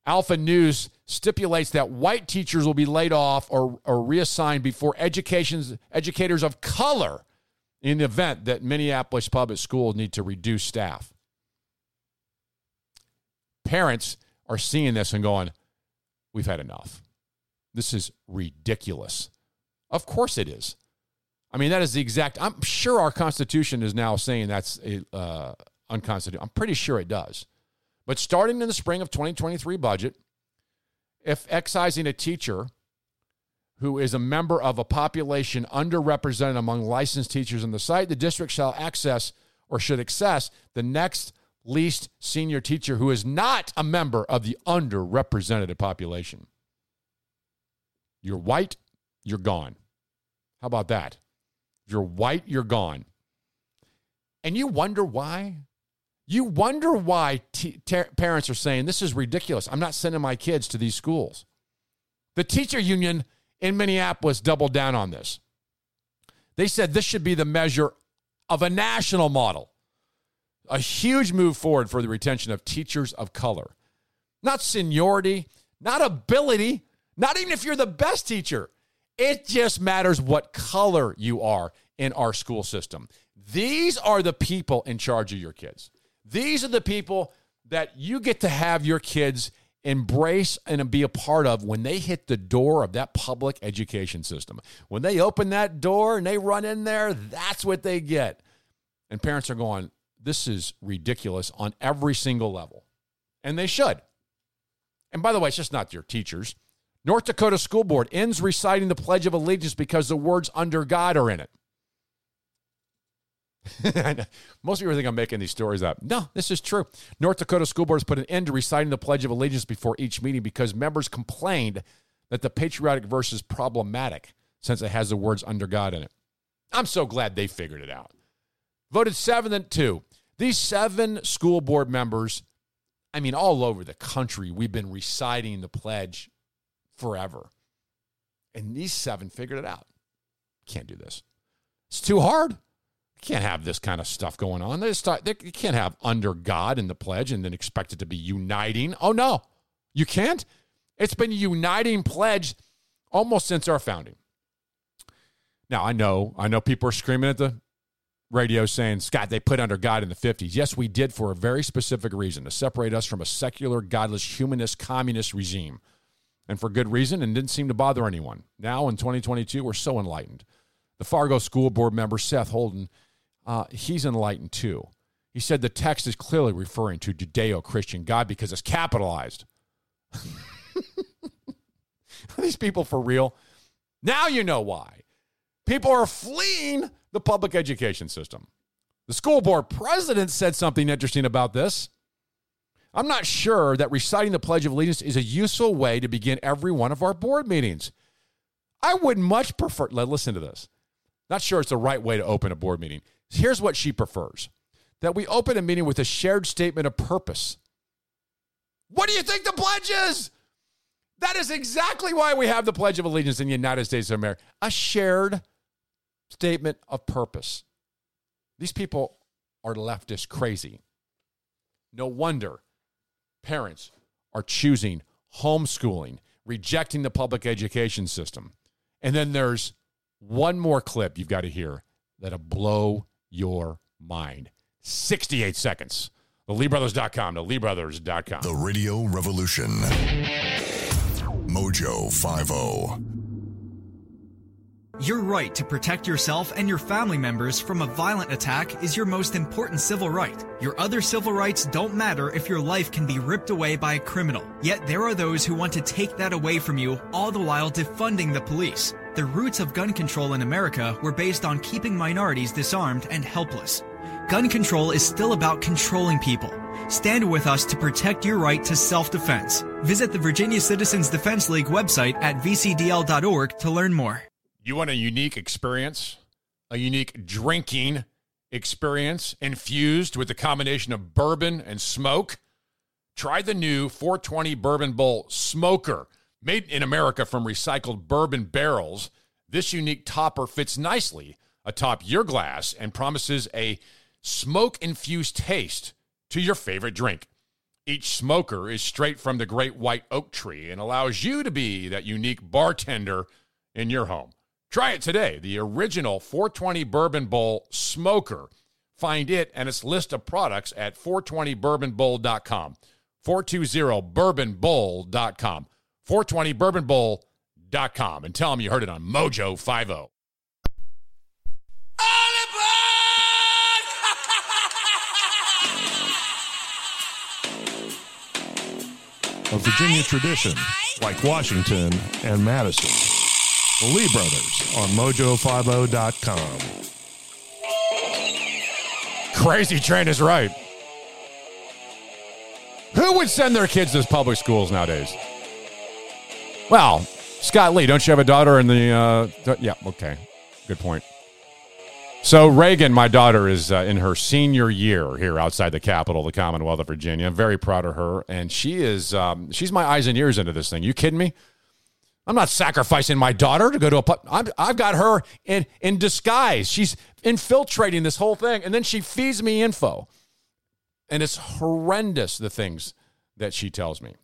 Alpha News stipulates that white teachers will be laid off or reassigned before educators of color in the event that Minneapolis public schools need to reduce staff. Parents are seeing this and going, we've had enough. This is ridiculous. Of course it is. I mean, that is the exact, I'm sure our Constitution is now saying that's unconstitutional. I'm pretty sure it does. But starting in the spring of 2023 budget, if excising a teacher who is a member of a population underrepresented among licensed teachers in the site, the district shall access or should access the next least senior teacher who is not a member of the underrepresented population. You're white, you're gone. How about that? You're white, you're gone. And you wonder why? You wonder why parents are saying, this is ridiculous. I'm not sending my kids to these schools. The teacher union in Minneapolis doubled down on this. They said this should be the measure of a national model. A huge move forward for the retention of teachers of color. Not seniority, not ability, not even if you're the best teacher. It just matters what color you are in our school system. These are the people in charge of your kids. These are the people that you get to have your kids embrace and be a part of when they hit the door of that public education system. When they open that door and they run in there, that's what they get. And parents are going, this is ridiculous on every single level. And they should. And by the way, it's just not your teachers. North Dakota School Board ends reciting the Pledge of Allegiance because the words under God are in it. Most people think I'm making these stories up. No, this is true. North Dakota School Board has put an end to reciting the Pledge of Allegiance before each meeting because members complained that the patriotic verse is problematic since it has the words under God in it. I'm so glad they figured it out. Voted 7-2. These 7 school board members, I mean, all over the country, we've been reciting the pledge forever. And these 7 figured it out. Can't do this. It's too hard. You can't have this kind of stuff going on. You can't have under God in the pledge and then expect it to be uniting. Oh, no, you can't. It's been a uniting pledge almost since our founding. Now, I know people are screaming at the radio saying, Scott, they put under God in the 50s. Yes, we did for a very specific reason, to separate us from a secular, godless, humanist, communist regime. And for good reason, and didn't seem to bother anyone. Now, in 2022, we're so enlightened. The Fargo School Board member, Seth Holden, he's enlightened too. He said the text is clearly referring to Judeo-Christian God because it's capitalized. Are these people for real? Now you know why. People are fleeing the public education system. The school board president said something interesting about this. I'm not sure that reciting the Pledge of Allegiance is a useful way to begin every one of our board meetings. I would much prefer, listen to this. Not sure it's the right way to open a board meeting. Here's what she prefers, that we open a meeting with a shared statement of purpose. What do you think the pledge is? That is exactly why we have the Pledge of Allegiance in the United States of America, a shared statement of purpose. These people are leftist crazy. No wonder parents are choosing homeschooling, rejecting the public education system. And then there's one more clip you've got to hear that'll blow your mind. 68 seconds. TheLeeBrothers.com. TheLeeBrothers.com. The Radio Revolution. Mojo50. Your right to protect yourself and your family members from a violent attack is your most important civil right. Your other civil rights don't matter if your life can be ripped away by a criminal. Yet there are those who want to take that away from you, all the while defunding the police. The roots of gun control in America were based on keeping minorities disarmed and helpless. Gun control is still about controlling people. Stand with us to protect your right to self-defense. Visit the Virginia Citizens Defense League website at vcdl.org to learn more. You want a unique experience, a unique drinking experience infused with a combination of bourbon and smoke? Try the new 420 Bourbon Bowl Smoker. Made in America from recycled bourbon barrels, this unique topper fits nicely atop your glass and promises a smoke-infused taste to your favorite drink. Each smoker is straight from the great white oak tree and allows you to be that unique bartender in your home. Try it today, the original 420 Bourbon Bowl Smoker. Find it and its list of products at 420bourbonbowl.com, 420bourbonbowl.com, 420bourbonbowl.com. Mojo50.com and tell them you heard it on Mojo50. A Virginia tradition, like Washington and Madison. The Lee Brothers on Mojo50.com. Crazy Train is right. Who would send their kids to public schools nowadays? Well, Scott Lee, don't you have a daughter in the... yeah, okay. Good point. So Reagan, my daughter, is in her senior year here outside the capital, the Commonwealth of Virginia. I'm very proud of her, and she is she's my eyes and ears into this thing. You kidding me? I'm not sacrificing my daughter to go to a... I've got her in disguise. She's infiltrating this whole thing, and then she feeds me info. And it's horrendous, the things that she tells me.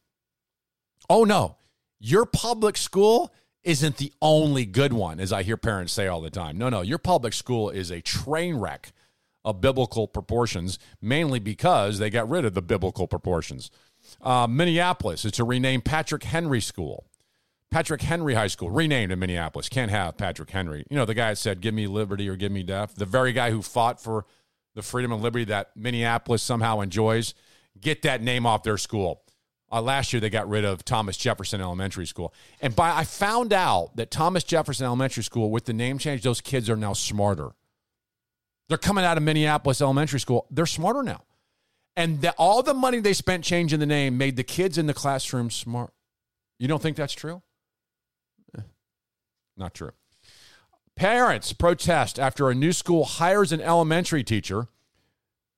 Oh, no, your public school isn't the only good one, as I hear parents say all the time. No, your public school is a train wreck of biblical proportions, mainly because they got rid of the biblical proportions. Minneapolis, it's a renamed Patrick Henry School. Patrick Henry High School, renamed in Minneapolis. Can't have Patrick Henry. You know, the guy that said, give me liberty or give me death. The very guy who fought for the freedom and liberty that Minneapolis somehow enjoys. Get that name off their school. Last year, they got rid of Thomas Jefferson Elementary School. And I found out that Thomas Jefferson Elementary School, with the name change, those kids are now smarter. They're coming out of Minneapolis Elementary School. They're smarter now. And all the money they spent changing the name made the kids in the classroom smart. You don't think that's true? Not true. Parents protest after a new school hires an elementary teacher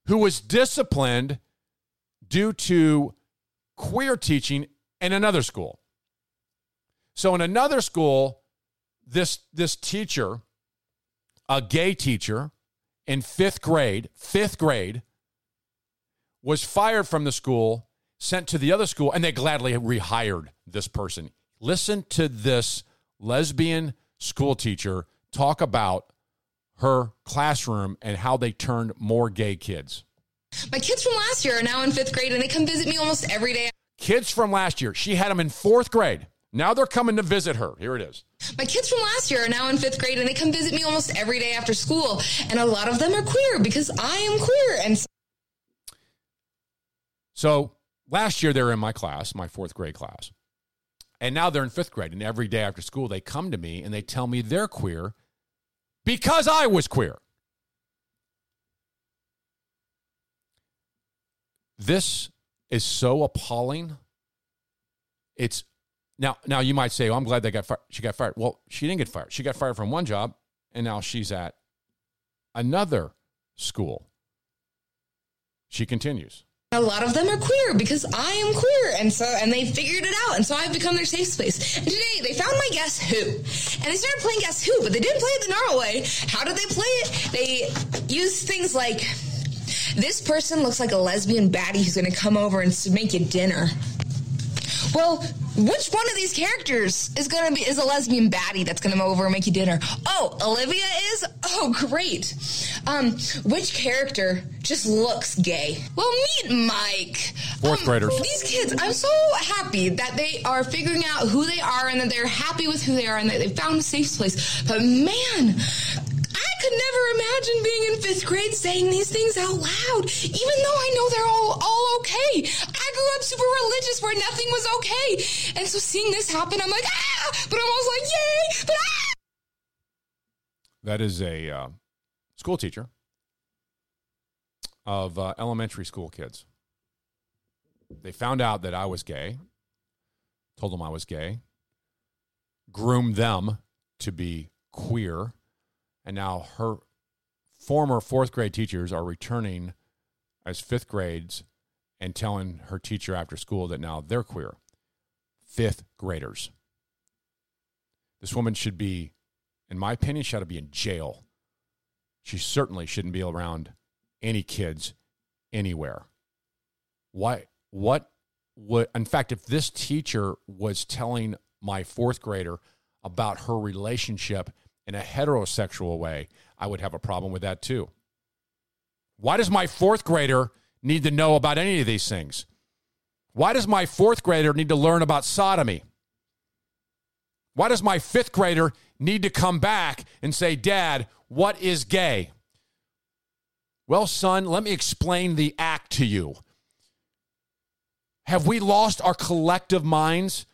who was disciplined due to queer teaching in another school. So in another school, this teacher, a gay teacher in fifth grade, was fired from the school, sent to the other school, and they gladly rehired this person. Listen to this lesbian school teacher talk about her classroom and how they turned more gay kids. My kids from last year are now in fifth grade, and they come visit me almost every day. Kids from last year. She had them in fourth grade. Now they're coming to visit her. Here it is. My kids from last year are now in fifth grade, and they come visit me almost every day after school. And a lot of them are queer because I am queer. And so last year they were in my class, my fourth grade class. And now they're in fifth grade, and every day after school they come to me and they tell me they're queer because I was queer. This is so appalling. It's now you might say, oh, I'm glad they got fired. She got fired. Well, she didn't get fired. She got fired from one job, and now she's at another school. She continues. A lot of them are queer because I am queer, and they figured it out, and so I've become their safe space. And today they found my Guess Who, and they started playing Guess Who, but they didn't play it the normal way. How did they play it? They used things like, this person looks like a lesbian baddie who's going to come over and make you dinner. Well, which one of these characters is a lesbian baddie that's going to come over and make you dinner? Oh, Olivia is? Oh, great. Which character just looks gay? Well, meet Mike. Fourth graders. These kids, I'm so happy that they are figuring out who they are and that they're happy with who they are and that they found a safe place. But man, I could never imagine being in fifth grade saying these things out loud, even though I know they're all okay. I grew up super religious where nothing was okay. And so seeing this happen, I'm like, ah, but I'm also like, yay, but ah. That is a school teacher of elementary school kids. They found out that I was gay, told them I was gay, groomed them to be queer. And now her former fourth grade teachers are returning as fifth grades and telling her teacher after school that now they're queer. Fifth graders. This woman should be, in my opinion, she ought to be in jail. She certainly shouldn't be around any kids anywhere. Why? What would, in fact, if this teacher was telling my fourth grader about her relationship in a heterosexual way, I would have a problem with that too. Why does my fourth grader need to know about any of these things? Why does my fourth grader need to learn about sodomy? Why does my fifth grader need to come back and say, Dad, what is gay? Well, son, let me explain the act to you. Have we lost our collective minds?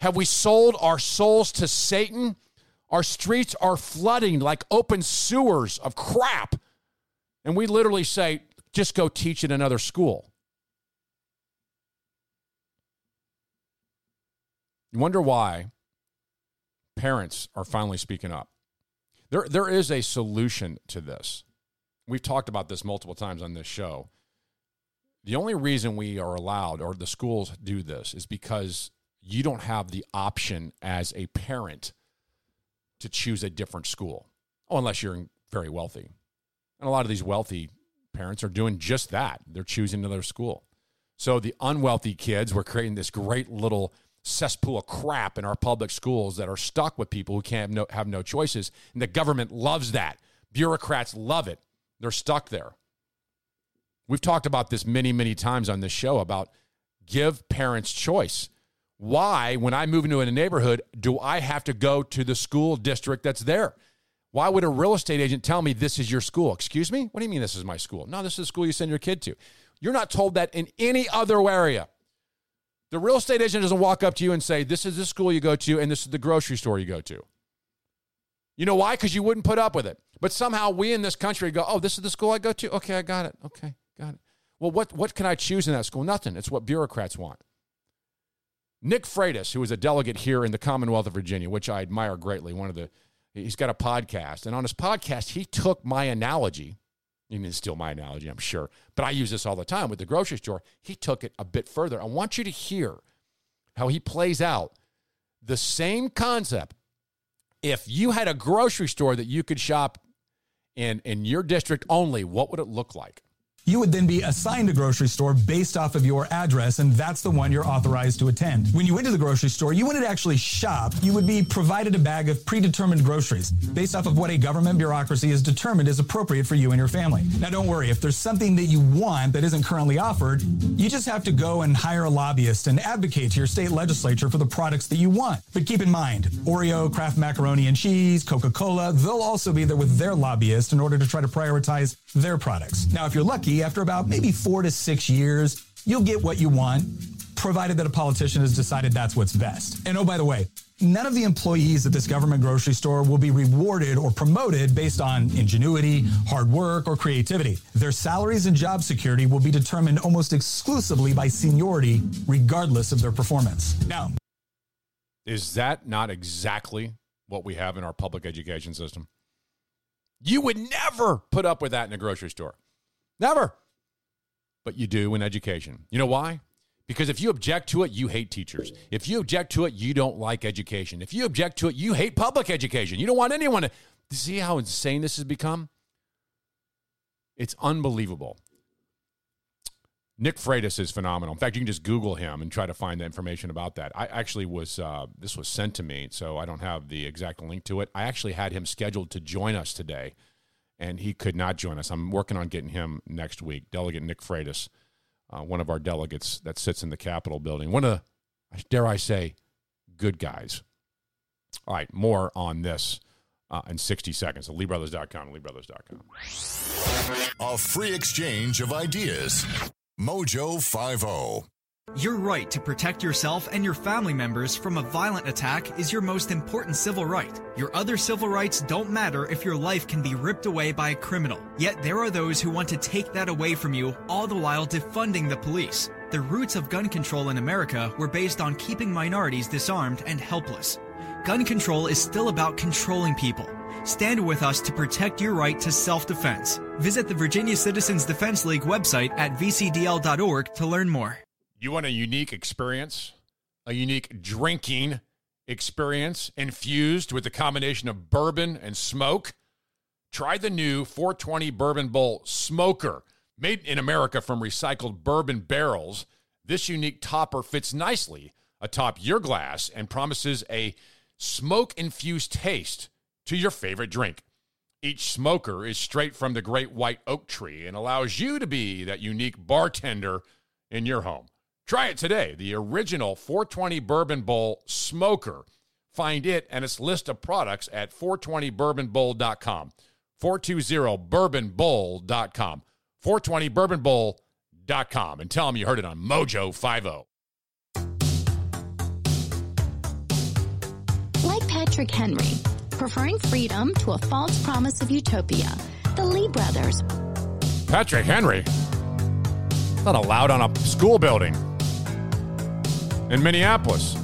Have we sold our souls to Satan? Our streets are flooding like open sewers of crap. And we literally say, just go teach at another school. You wonder why parents are finally speaking up. There is a solution to this. We've talked about this multiple times on this show. The only reason we are allowed, or the schools do this, is because you don't have the option as a parent to choose a different school, unless you're very wealthy. And a lot of these wealthy parents are doing just that. They're choosing another school. So the unwealthy kids, we're creating this great little cesspool of crap in our public schools that are stuck with people who can't have no choices. And the government loves that. Bureaucrats love it. They're stuck there. We've talked about this many, many times on this show about give parents choice. Why, when I move into a neighborhood, do I have to go to the school district that's there? Why would a real estate agent tell me this is your school? Excuse me? What do you mean this is my school? No, this is the school you send your kid to. You're not told that in any other area. The real estate agent doesn't walk up to you and say, this is the school you go to and this is the grocery store you go to. You know why? Because you wouldn't put up with it. But somehow we in this country go, oh, this is the school I go to? Okay, I got it. Okay, got it. Well, what can I choose in that school? Nothing. It's what bureaucrats want. Nick Freitas, who is a delegate here in the Commonwealth of Virginia, which I admire greatly, he's got a podcast. And on his podcast, he took my analogy. You mean it's still my analogy, I'm sure. But I use this all the time with the grocery store. He took it a bit further. I want you to hear how he plays out the same concept. If you had a grocery store that you could shop in your district only, what would it look like? You would then be assigned a grocery store based off of your address, and that's the one you're authorized to attend. When you went to the grocery store, you wouldn't actually shop. You would be provided a bag of predetermined groceries based off of what a government bureaucracy has determined is appropriate for you and your family. Now, don't worry. If there's something that you want that isn't currently offered, you just have to go and hire a lobbyist and advocate to your state legislature for the products that you want. But keep in mind, Oreo, Kraft Macaroni and Cheese, Coca-Cola, they'll also be there with their lobbyist in order to try to prioritize their products. Now, if you're lucky, after about maybe 4 to 6 years, you'll get what you want, provided that a politician has decided that's what's best. And oh, by the way, none of the employees at this government grocery store will be rewarded or promoted based on ingenuity, hard work, or creativity. Their salaries and job security will be determined almost exclusively by seniority, regardless of their performance. Now, is that not exactly what we have in our public education system? You would never put up with that in a grocery store. Never. But you do in education. You know why? Because if you object to it, you hate teachers. If you object to it, you don't like education. If you object to it, you hate public education. You don't want anyone to see how insane this has become. It's unbelievable. Nick Freitas is phenomenal. In fact, you can just Google him and try to find the information about that. I actually this was sent to me, so I don't have the exact link to it. I actually had him scheduled to join us today, and he could not join us. I'm working on getting him next week. Delegate Nick Freitas, one of our delegates that sits in the Capitol building. One of the, dare I say, good guys. All right, more on this in 60 seconds at LeeBrothers.com, LeeBrothers.com. A free exchange of ideas. Mojo50. Your right to protect yourself and your family members from a violent attack is your most important civil right. Your other civil rights don't matter if your life can be ripped away by a criminal. Yet there are those who want to take that away from you, all the while defunding the police. The roots of gun control in America were based on keeping minorities disarmed and helpless. Gun control is still about controlling people. Stand with us to protect your right to self-defense. Visit the Virginia Citizens Defense League website at vcdl.org to learn more. You want a unique experience, a unique drinking experience infused with a combination of bourbon and smoke? Try the new 420 Bourbon Bowl Smoker. Made in America from recycled bourbon barrels, this unique topper fits nicely atop your glass and promises a smoke-infused taste to your favorite drink. Each smoker is straight from the great white oak tree and allows you to be that unique bartender in your home. Try it today, the original 420 Bourbon Bowl Smoker Find it and its list of products at 420BourbonBowl.com. 420BourbonBowl.com. 420BourbonBowl.com. And tell them you heard it on Mojo50. Like Patrick Henry, preferring freedom to a false promise of utopia, the Lee brothers. Patrick Henry? Not allowed on a school building in Minneapolis.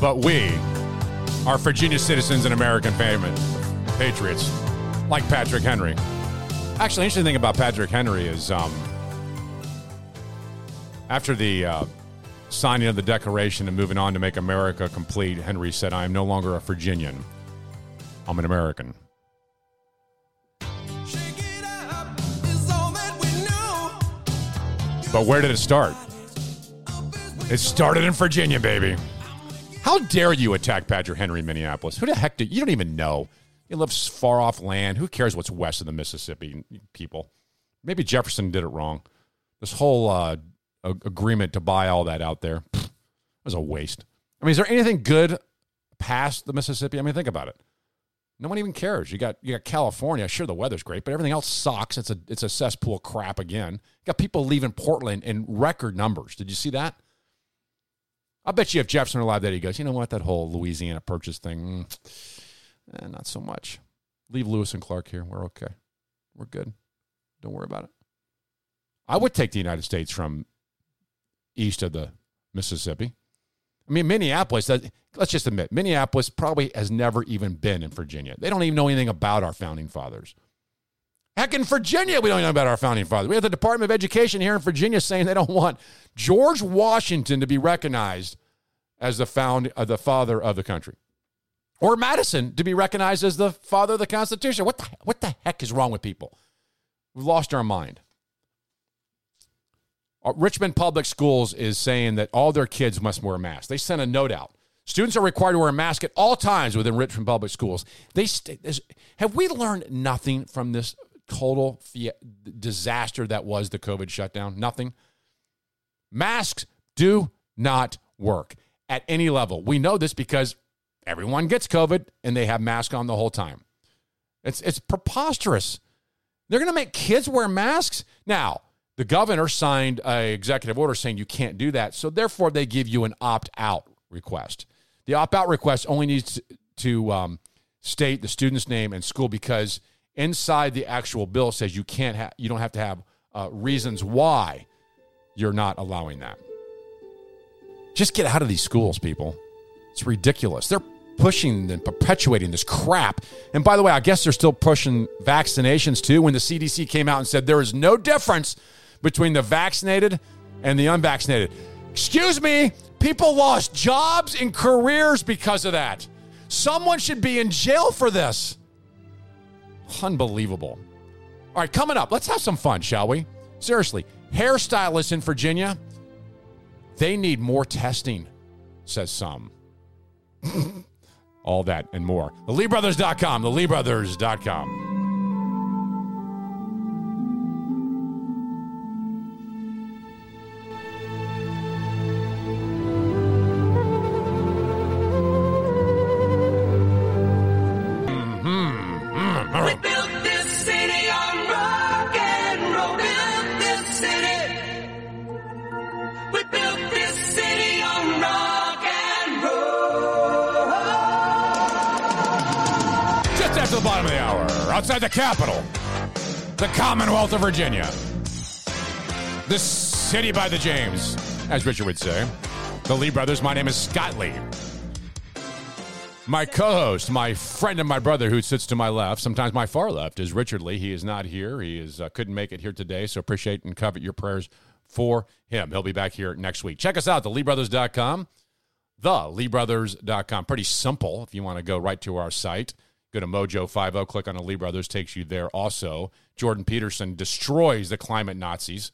But we are Virginia citizens and American patriots, like Patrick Henry. Actually, interesting thing about Patrick Henry is after the signing of the Declaration and moving on to make America complete, Henry said, "I am no longer a Virginian. I'm an American." But where did it start? It started in Virginia, baby. How dare you attack Patrick Henry in Minneapolis? Who the heck do you don't even know? He lives far off land. Who cares what's west of the Mississippi, people? Maybe Jefferson did it wrong. This whole agreement to buy all that out there, pfft, was a waste. I mean, is there anything good past the Mississippi? I mean, think about it. No one even cares. You got California. Sure, the weather's great, but everything else sucks. It's a cesspool of crap again. You got people leaving Portland in record numbers. Did you see that? I bet you if Jefferson were alive that he goes, you know what, that whole Louisiana purchase thing, not so much. Leave Lewis and Clark here. We're okay. We're good. Don't worry about it. I would take the United States from east of the Mississippi. I mean, Minneapolis, let's just admit, Minneapolis probably has never even been in Virginia. They don't even know anything about our founding fathers. Heck, in Virginia, we don't even know about our founding fathers. We have the Department of Education here in Virginia saying they don't want George Washington to be recognized as the father of the country. Or Madison to be recognized as the father of the Constitution. What the heck is wrong with people? We've lost our mind. Richmond Public Schools is saying that all their kids must wear masks. They sent a note out. Students are required to wear a mask at all times within Richmond Public Schools. Have we learned nothing from this total disaster that was the COVID shutdown? Nothing. Masks do not work at any level. We know this because everyone gets COVID and they have masks on the whole time. It's preposterous. They're going to make kids wear masks? Now, the governor signed an executive order saying you can't do that, so therefore they give you an opt-out request. The opt-out request only needs to state the student's name and school, because inside the actual bill says you don't have to have reasons why you're not allowing that. Just get out of these schools, people. It's ridiculous. They're pushing and perpetuating this crap. And by the way, I guess they're still pushing vaccinations too, when the CDC came out and said there is no difference between the vaccinated and the unvaccinated. Excuse me, people lost jobs and careers because of that. Someone should be in jail for this. Unbelievable. All right, coming up, let's have some fun, shall we? Seriously, hairstylists in Virginia, they need more testing, says some. All that and more. TheLeeBrothers.com, TheLeeBrothers.com. Outside the Capitol, the Commonwealth of Virginia, the city by the James, as Richard would say. The Lee brothers. My name is Scott Lee. My co-host, my friend and my brother who sits to my left, sometimes my far left, is Richard Lee. He is not here. He is couldn't make it here today, so appreciate and covet your prayers for him. He'll be back here next week. Check us out, theleebrothers.com, theleebrothers.com. Pretty simple if you want to go right to our site. Go to Mojo50, click on the Lee Brothers, takes you there also. Jordan Peterson destroys the climate Nazis.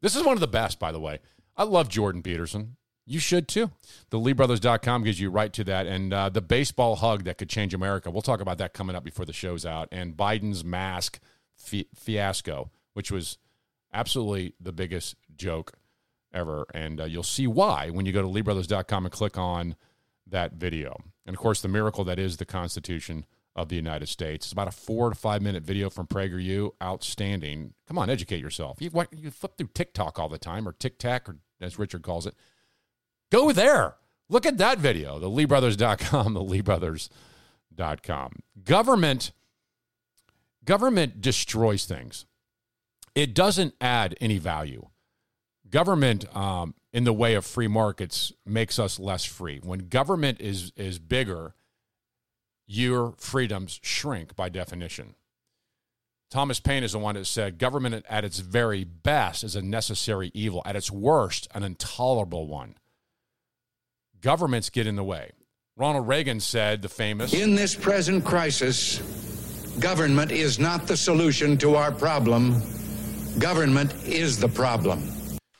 This is one of the best, by the way. I love Jordan Peterson. You should, too. TheLeeBrothers.com gives you right to that. And the baseball hug that could change America. We'll talk about that coming up before the show's out. And Biden's mask fiasco, which was absolutely the biggest joke ever. And you'll see why when you go to LeeBrothers.com and click on that video. And, of course, the miracle that is the Constitution of the United States. It's about a 4 to 5 minute video from PragerU. Outstanding. Come on, educate yourself. You flip through TikTok all the time, or TikTok, or as Richard calls it. Go there. Look at that video, the LeeBrothers.com, the LeeBrothers.com. Government destroys things. It doesn't add any value. Government, in the way of free markets, makes us less free. When government is bigger, your freedoms shrink by definition. Thomas Paine is the one that said, government at its very best is a necessary evil. At its worst, an intolerable one. Governments get in the way. Ronald Reagan said the famous, "In this present crisis, government is not the solution to our problem. Government is the problem."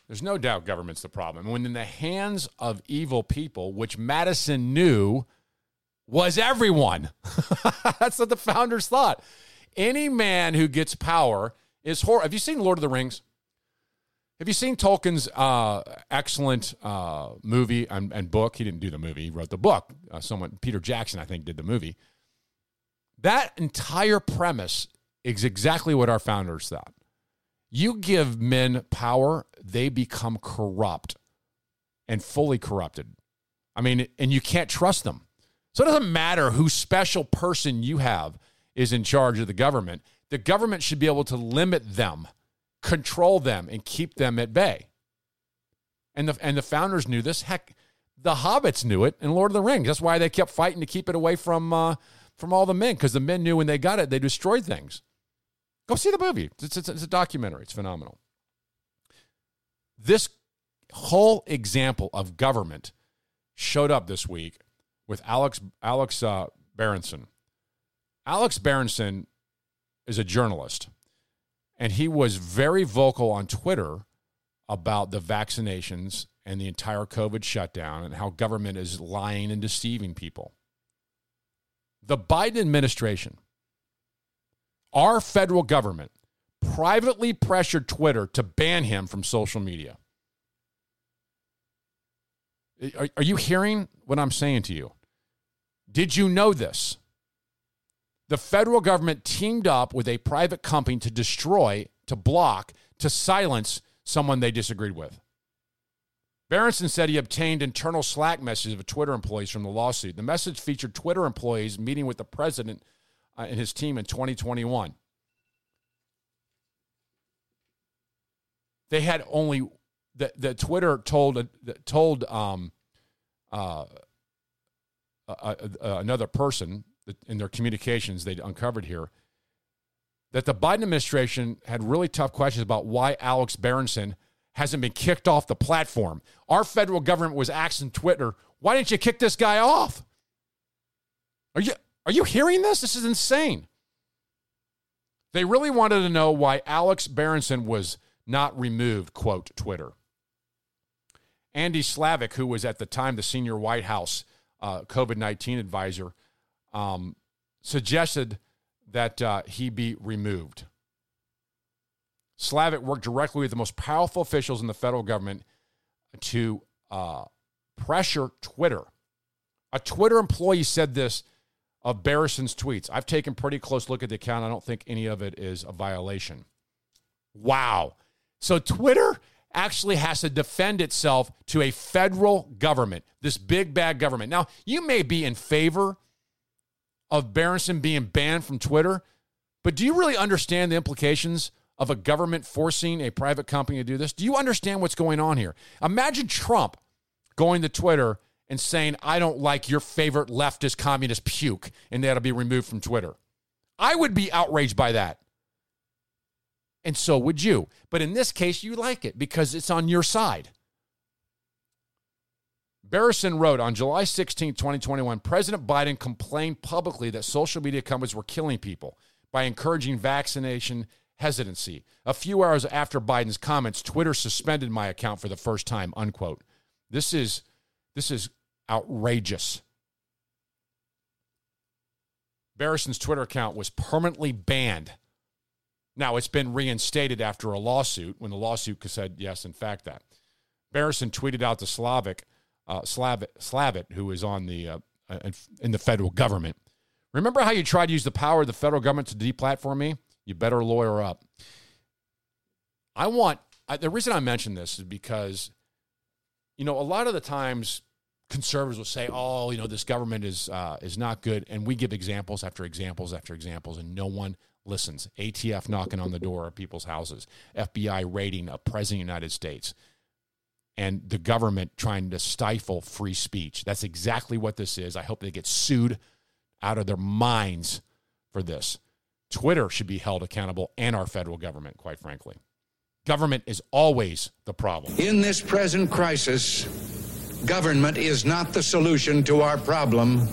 There's no doubt government's the problem. When in the hands of evil people, which Madison knew was everyone. That's what the founders thought. Any man who gets power is horrible. Have you seen Lord of the Rings? Have you seen Tolkien's excellent movie and book? He didn't do the movie. He wrote the book. Peter Jackson, I think, did the movie. That entire premise is exactly what our founders thought. You give men power, they become corrupt and fully corrupted. I mean, and you can't trust them. So it doesn't matter who special person you have is in charge of the government. The government should be able to limit them, control them, and keep them at bay. And the founders knew this. Heck, the hobbits knew it in Lord of the Rings. That's why they kept fighting to keep it away from all the men, because the men knew when they got it, they destroyed things. Go see the movie. It's a documentary. It's phenomenal. This whole example of government showed up this week with Alex Berenson. Alex Berenson is a journalist, and he was very vocal on Twitter about the vaccinations and the entire COVID shutdown and how government is lying and deceiving people. The Biden administration, our federal government, privately pressured Twitter to ban him from social media. Are you hearing what I'm saying to you? Did you know this? The federal government teamed up with a private company to destroy, to block, to silence someone they disagreed with. Berenson said he obtained internal Slack messages of Twitter employees from the lawsuit. The message featured Twitter employees meeting with the president and his team in 2021. They had only the Twitter told another person in their communications they uncovered here that the Biden administration had really tough questions about why Alex Berenson hasn't been kicked off the platform. Our federal government was asking Twitter, why didn't you kick this guy off? Are you hearing this? This is insane. They really wanted to know why Alex Berenson was not removed, quote, Twitter. Andy Slavitt, who was at the time the senior White House COVID-19 advisor, suggested that he be removed. Slavitt worked directly with the most powerful officials in the federal government to pressure Twitter. A Twitter employee said this of Berensen's tweets. I've taken a pretty close look at the account. I don't think any of it is a violation. Wow. So Twitter actually has to defend itself to a federal government, this big bad government. Now, you may be in favor of Berenson being banned from Twitter, but do you really understand the implications of a government forcing a private company to do this? Do you understand what's going on here? Imagine Trump going to Twitter and saying, I don't like your favorite leftist communist puke, and that'll be removed from Twitter. I would be outraged by that. And so would you. But in this case, you like it because it's on your side. Berenson wrote, on July 16, 2021, President Biden complained publicly that social media companies were killing people by encouraging vaccination hesitancy. A few hours after Biden's comments, Twitter suspended my account for the first time, unquote. This is outrageous. Berenson's Twitter account was permanently banned. Now, it's been reinstated after a lawsuit, when the lawsuit said, yes, in fact, that. Berenson tweeted out to Slavitt, who is on the in the federal government. Remember how you tried to use the power of the federal government to deplatform me? You better lawyer up. The reason I mention this is because, you know, a lot of the times conservatives will say, oh, you know, this government is not good. And we give examples after examples after examples, and no one listens. ATF knocking on the door of people's houses, FBI raiding a president of the United States, and the government trying to stifle free speech. That's exactly what this is. I hope they get sued out of their minds for this. Twitter should be held accountable, and our federal government, quite frankly. Government is always the problem. In this present crisis, government is not the solution to our problem.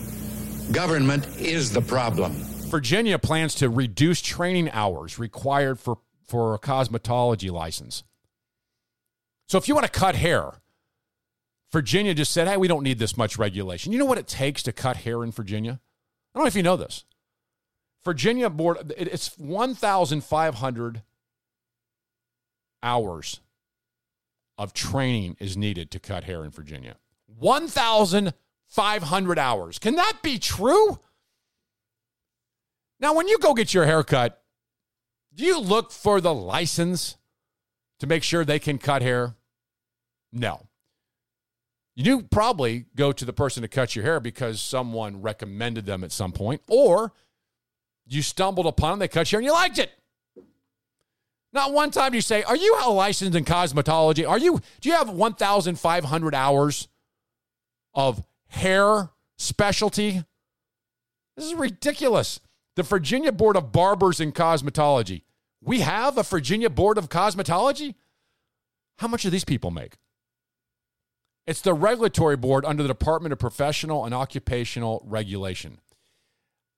Government is the problem. Virginia plans to reduce training hours required for a cosmetology license. So if you want to cut hair, Virginia just said, hey, we don't need this much regulation. You know what it takes to cut hair in Virginia? I don't know if you know this. Virginia board, it's 1,500 hours of training is needed to cut hair in Virginia. 1,500 hours. Can that be true? Now, when you go get your hair cut, do you look for the license to make sure they can cut hair? No. You do probably go to the person to cut your hair because someone recommended them at some point, or you stumbled upon them, they cut your hair, and you liked it. Not one time do you say, are you licensed in cosmetology? Do you have 1,500 hours of hair specialty? This is ridiculous. The Virginia Board of Barbers and Cosmetology. We have a Virginia Board of Cosmetology? How much do these people make? It's the regulatory board under the Department of Professional and Occupational Regulation.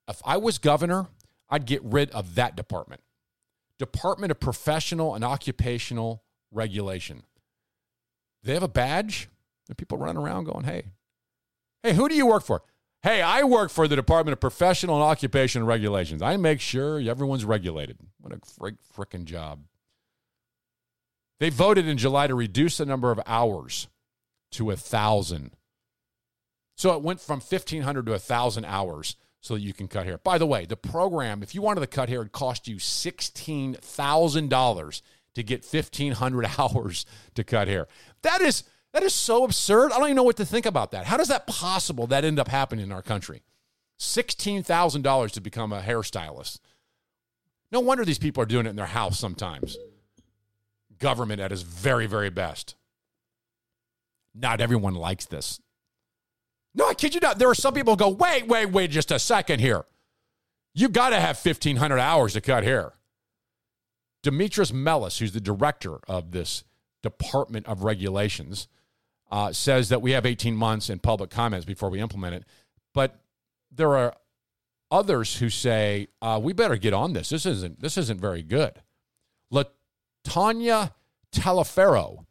If I was governor, I'd get rid of that department. Department of Professional and Occupational Regulation. They have a badge. There are people running around going, hey, who do you work for? Hey, I work for the Department of Professional and Occupational Regulations. I make sure everyone's regulated. What a frickin' job. They voted in July to reduce the number of hours to 1,000. So it went from 1,500 to 1,000 hours so that you can cut hair. By the way, the program, if you wanted to cut hair, it cost you $16,000 to get 1,500 hours to cut hair. That is so absurd. I don't even know what to think about that. How is that possible that ended up happening in our country? $16,000 to become a hairstylist. No wonder these people are doing it in their house sometimes. Government at its very, very best. Not everyone likes this. No, I kid you not. There are some people who go, wait just a second here. You got to have 1,500 hours to cut hair. Demetrius Mellis, who's the director of this Department of Regulations, says that we have 18 months in public comments before we implement it. But there are others who say, we better get on this. This isn't very good. LaTonya Talaferro,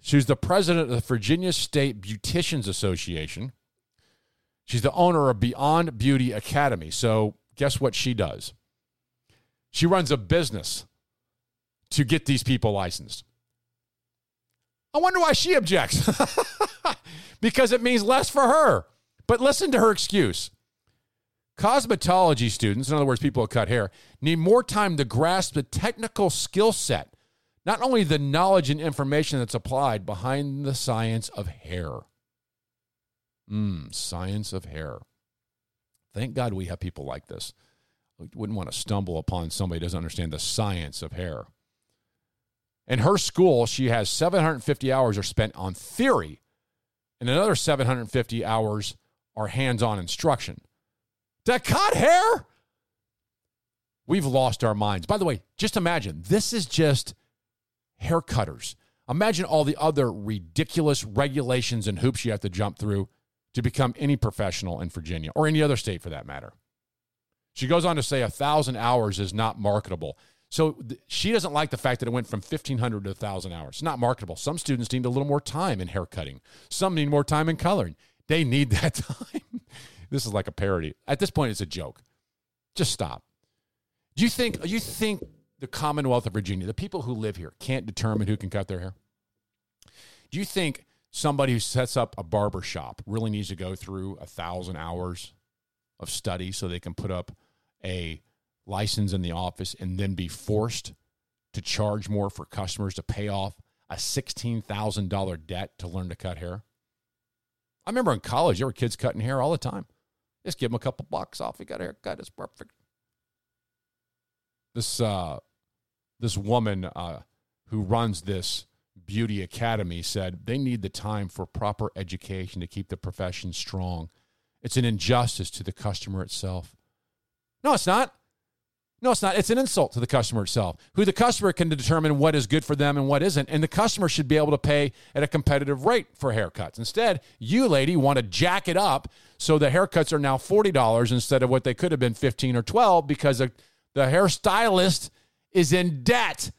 she's the president of the Virginia State Beauticians Association. She's the owner of Beyond Beauty Academy. So guess what she does? She runs a business to get these people licensed. I wonder why she objects. Because it means less for her. But listen to her excuse. Cosmetology students, in other words, people who cut hair, need more time to grasp the technical skill set, not only the knowledge and information that's applied behind the science of hair. Science of hair. Thank God we have people like this. We wouldn't want to stumble upon somebody who doesn't understand the science of hair. In her school, she has 750 hours are spent on theory, and another 750 hours are hands-on instruction. To cut hair? We've lost our minds. By the way, just imagine, this is just haircutters. Imagine all the other ridiculous regulations and hoops you have to jump through to become any professional in Virginia, or any other state for that matter. She goes on to say 1,000 hours is not marketable. So she doesn't like the fact that it went from 1,500 to 1,000 hours. It's not marketable. Some students need a little more time in haircutting. Some need more time in coloring. They need that time. This is like a parody. At this point, it's a joke. Just stop. Do you think the Commonwealth of Virginia, the people who live here, can't determine who can cut their hair? Do you think somebody who sets up a barber shop really needs to go through 1,000 hours of study so they can put up a license in the office and then be forced to charge more for customers to pay off a $16,000 debt to learn to cut hair? I remember in college, there were kids cutting hair all the time. Just give them a couple bucks off. You got a haircut. It's perfect. This woman who runs this beauty academy said they need the time for proper education to keep the profession strong. It's an injustice to the customer itself. No, it's not. No, it's not. It's an insult to the customer itself, who the customer can determine what is good for them and what isn't, and the customer should be able to pay at a competitive rate for haircuts. Instead, you, lady, want to jack it up so the haircuts are now $40 instead of what they could have been $15 or $12 because the hairstylist is in debt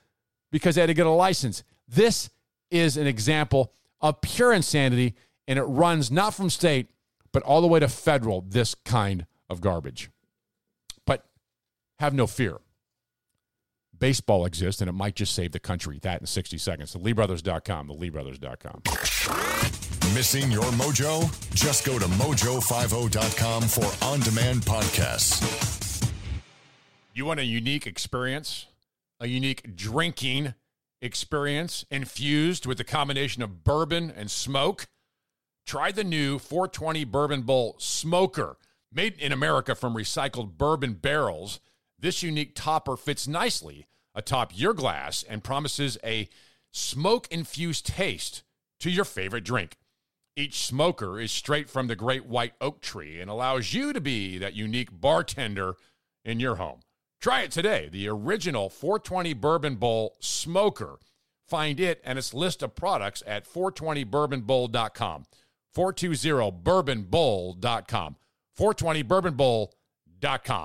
because they had to get a license. This is an example of pure insanity, and it runs not from state, but all the way to federal, this kind of garbage. Have no fear. Baseball exists, and it might just save the country. That in 60 seconds. The LeeBrothers.com. The LeeBrothers.com. Missing your mojo? Just go to mojo50.com for on-demand podcasts. You want a unique experience? A unique drinking experience infused with a combination of bourbon and smoke? Try the new 420 Bourbon Bowl Smoker. Made in America from recycled bourbon barrels. This unique topper fits nicely atop your glass and promises a smoke-infused taste to your favorite drink. Each smoker is straight from the great white oak tree and allows you to be that unique bartender in your home. Try it today, the original 420 Bourbon Bowl Smoker. Find it and its list of products at 420bourbonbowl.com, 420bourbonbowl.com. 420BourbonBowl.com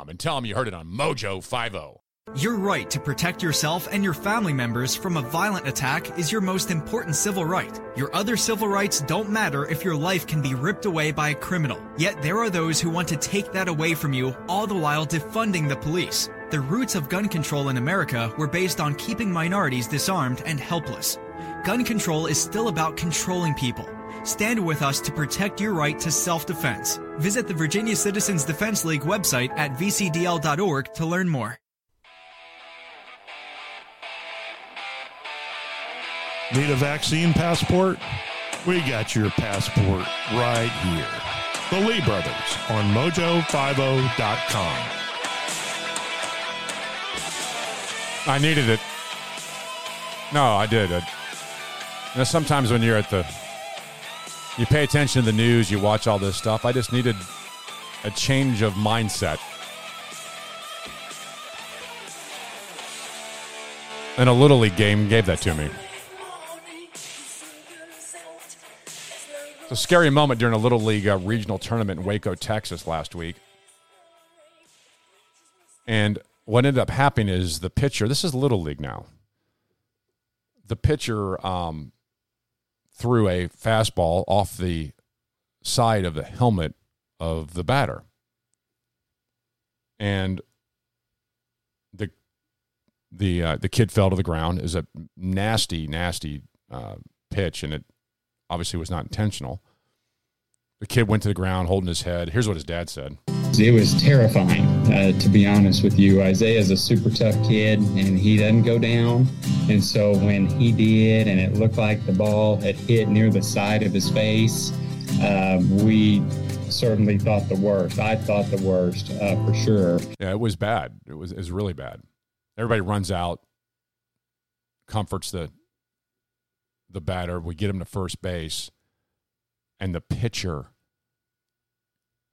and tell them you heard it on Mojo50. Your right to protect yourself and your family members from a violent attack is your most important civil right. Your other civil rights don't matter if your life can be ripped away by a criminal. Yet there are those who want to take that away from you, all the while defunding the police. The roots of gun control in America were based on keeping minorities disarmed and helpless. Gun control is still about controlling people. Stand with us to protect your right to self-defense. Visit the Virginia Citizens Defense League website at vcdl.org to learn more. Need a vaccine passport? We got your passport right here. The Lee Brothers on mojo50.com. I needed it. No, I did. You know, sometimes when you're at the... You pay attention to the news, you watch all this stuff. I just needed a change of mindset. And a Little League game gave that to me. It's a scary moment during a Little League regional tournament in Waco, Texas last week. And what ended up happening is the pitcher, this is Little League now. The pitcher... threw a fastball off the side of the helmet of the batter. And the kid fell to the ground. It was a nasty, nasty pitch, and it obviously was not intentional. The kid went to the ground holding his head. Here's what his dad said. It was terrifying, to be honest with you. Isaiah's a super tough kid, and he doesn't go down. And so when he did, and it looked like the ball had hit near the side of his face, we certainly thought the worst. I thought the worst, for sure. Yeah, it was bad. It was really bad. Everybody runs out, comforts the batter. We get him to first base, and the pitcher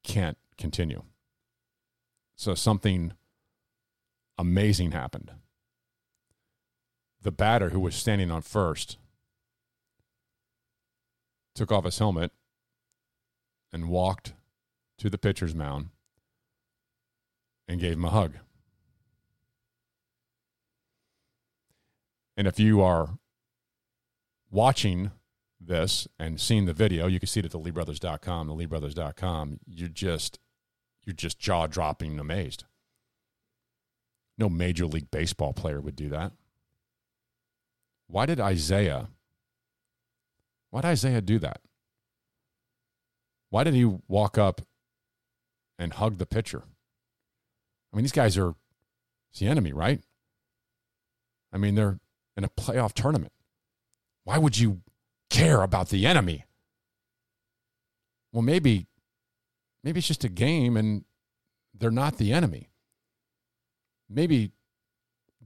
can't continue. So something amazing happened. The batter, who was standing on first, took off his helmet and walked to the pitcher's mound and gave him a hug. And if you are watching this and seeing the video, you can see it at the LeeBrothers.com, the LeeBrothers.com. You're just jaw-dropping amazed. No Major League Baseball player would do that. Why did Isaiah, Why'd Isaiah do that? Why did he walk up and hug the pitcher? I mean, these guys are, it's the enemy, right? I mean, they're in a playoff tournament. Why would you care about the enemy? Well, maybe it's just a game and they're not the enemy. Maybe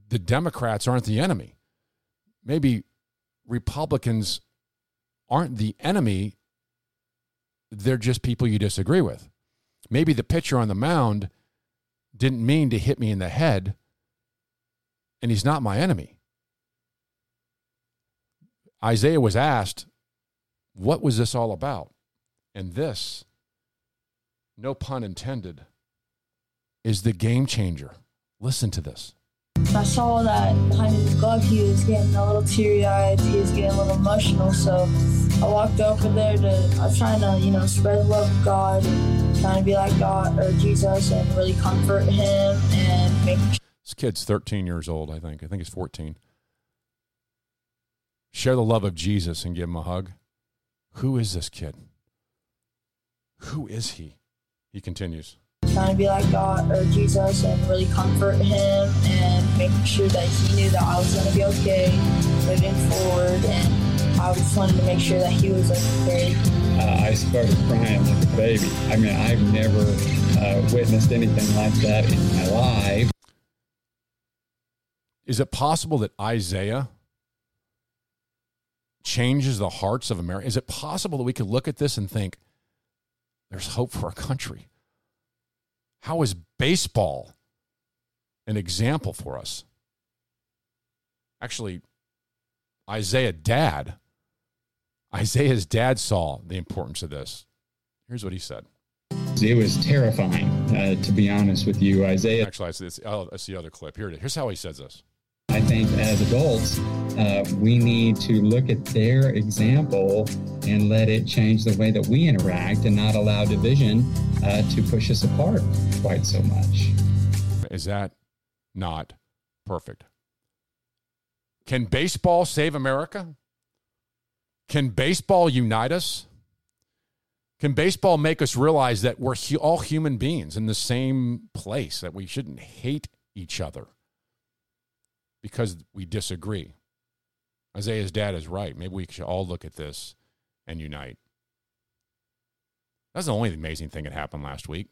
the Democrats aren't the enemy. Maybe Republicans aren't the enemy. They're just people you disagree with. Maybe the pitcher on the mound didn't mean to hit me in the head, and he's not my enemy. Isaiah was asked, what was this all about? And this, no pun intended, is the game changer. Listen to this. I saw that behind his glove he was getting a little teary-eyed, he was getting a little emotional, so I walked over there I was trying to, spread the love of God, and trying to be like God or Jesus and really comfort him and make sure. This kid's 13 years old, I think he's 14. Share the love of Jesus and give him a hug. Who is this kid? Who is he? He continues. Trying to be like God or Jesus and really comfort him and making sure that he knew that I was going to be okay moving forward, and I just wanted to make sure that he was okay. I started crying like a baby. I mean, I've never witnessed anything like that in my life. Is it possible that Isaiah changes the hearts of America? Is it possible that we could look at this and think, there's hope for our country? How is baseball an example for us? Actually, Isaiah's dad saw the importance of this. Here's what he said. It was terrifying, to be honest with you, Isaiah. Actually, that's the other clip. Here it is. Here's how he says this. I think as adults, we need to look at their example and let it change the way that we interact and not allow division to push us apart quite so much. Is that not perfect? Can baseball save America? Can baseball unite us? Can baseball make us realize that we're all human beings in the same place, that we shouldn't hate each other because we disagree? Isaiah's dad is right. Maybe we should all look at this and unite. That's the only amazing thing that happened last week.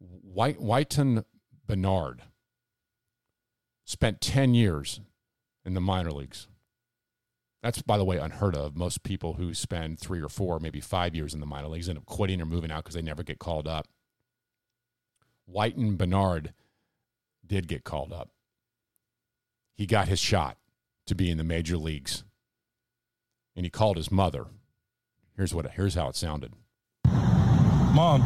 Whitey Bernard spent 10 years in the minor leagues. That's, by the way, unheard of. Most people who spend 3 or 4, maybe 5 years in the minor leagues end up quitting or moving out because they never get called up. Whitey Bernard did get called up. He got his shot to be in the major leagues, and he called his mother. Here's how it sounded. Mom.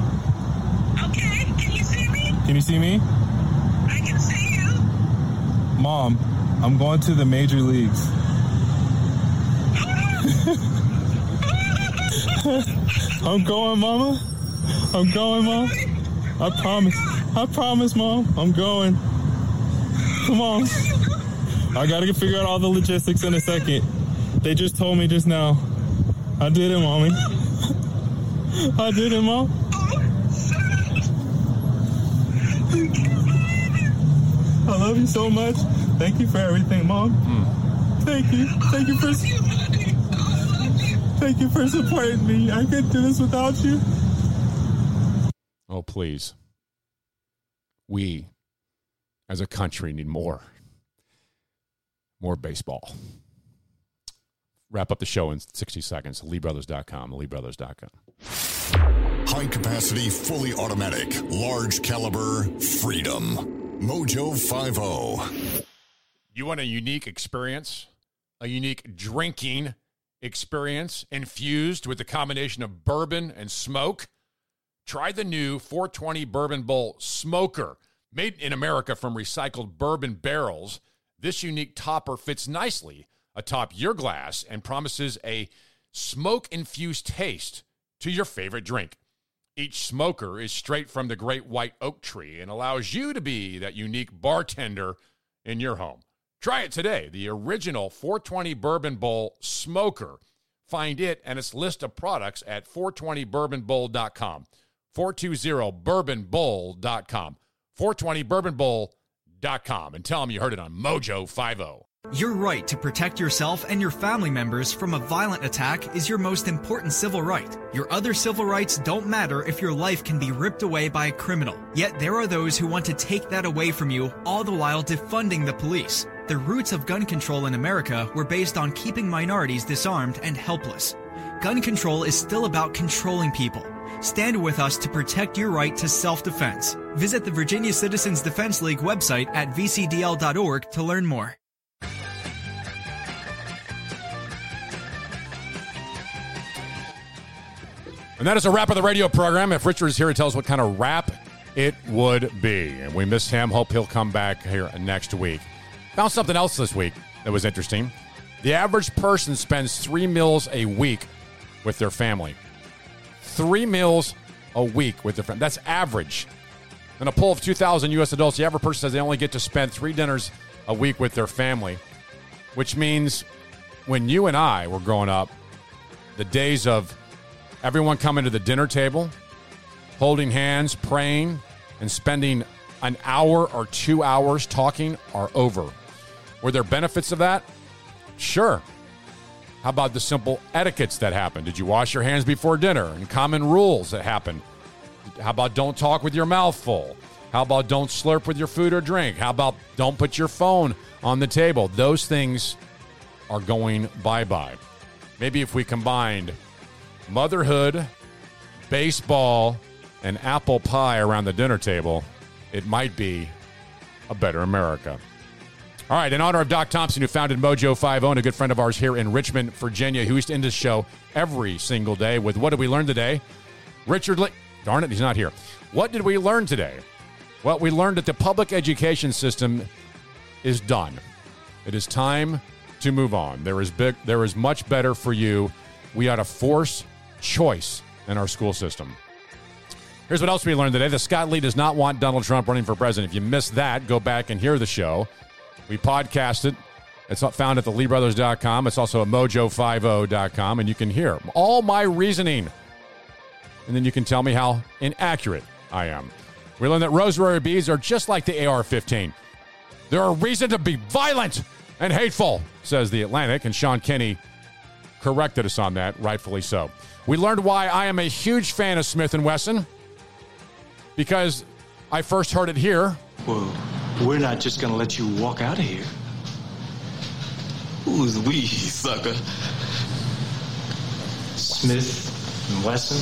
Okay, can you see me? Can you see me? I can see you. Mom, I'm going to the major leagues. I'm going, Mama. I'm going, Mom. I promise, Mom. I'm going. Come on. I got to figure out all the logistics in a second. They just told me just now. I did it, Mommy. I did it, Mom. I love you so much. Thank you for everything, Mom. Thank you. Thank you for supporting me. I couldn't do this without you. Oh, please. We, as a country, need more baseball. Wrap up the show in 60 seconds. LeeBrothers.com. High capacity, fully automatic, large caliber, freedom. Mojo50. You want a unique experience? A unique drinking experience infused with a combination of bourbon and smoke? Try the new 420 Bourbon Bowl Smoker. Made in America from recycled bourbon barrels, this unique topper fits nicely atop your glass and promises a smoke-infused taste to your favorite drink. Each smoker is straight from the great white oak tree and allows you to be that unique bartender in your home. Try it today, the original 420 Bourbon Bowl Smoker. Find it and its list of products at 420bourbonbowl.com, 420bourbonbowl.com, 420bourbonbowl.com, and tell them you heard it on Mojo50. Your right to protect yourself and your family members from a violent attack is your most important civil right. Your other civil rights don't matter if your life can be ripped away by a criminal. Yet there are those who want to take that away from you, all the while defunding the police. The roots of gun control in America were based on keeping minorities disarmed and helpless. Gun control is still about controlling people. Stand with us to protect your right to self-defense. Visit the Virginia Citizens Defense League website at vcdl.org to learn more. And that is a wrap of the radio program. If Richard is here, he tells us what kind of wrap it would be. And we miss him. Hope he'll come back here next week. Found something else this week that was interesting. The average person spends 3 meals a week with their family. 3 meals a week with their family. That's average. In a poll of 2,000 U.S. adults, the average person says they only get to spend 3 dinners a week with their family, which means when you and I were growing up, the days of everyone coming to the dinner table, holding hands, praying, and spending an hour or 2 hours talking are over. Were there benefits of that? Sure. How about the simple etiquettes that happened? Did you wash your hands before dinner and common rules that happened? How about don't talk with your mouth full? How about don't slurp with your food or drink? How about don't put your phone on the table? Those things are going bye-bye. Maybe if we combined motherhood, baseball, and apple pie around the dinner table, it might be a better America. All right, in honor of Doc Thompson, who founded Mojo50, and a good friend of ours here in Richmond, Virginia, who used to end this show every single day with, what did we learn today? Richard Lee. Darn it, he's not here. What did we learn today? Well, we learned that the public education system is done. It is time to move on. There is much better for you. We ought to force choice in our school system. Here's what else we learned today. That Scott Lee does not want Donald Trump running for president. If you missed that, go back and hear the show. We podcast it. It's found at theleebrothers.com. It's also at mojo50.com. And you can hear all my reasoning. And then you can tell me how inaccurate I am. We learned that rosary beads are just like the AR-15. They're a reason to be violent and hateful, says the Atlantic. And Sean Kenny corrected us on that, rightfully so. We learned why I am a huge fan of Smith & Wesson, because I first heard it here. Well, we're not just going to let you walk out of here. Who's we, sucker? Smith and Wesson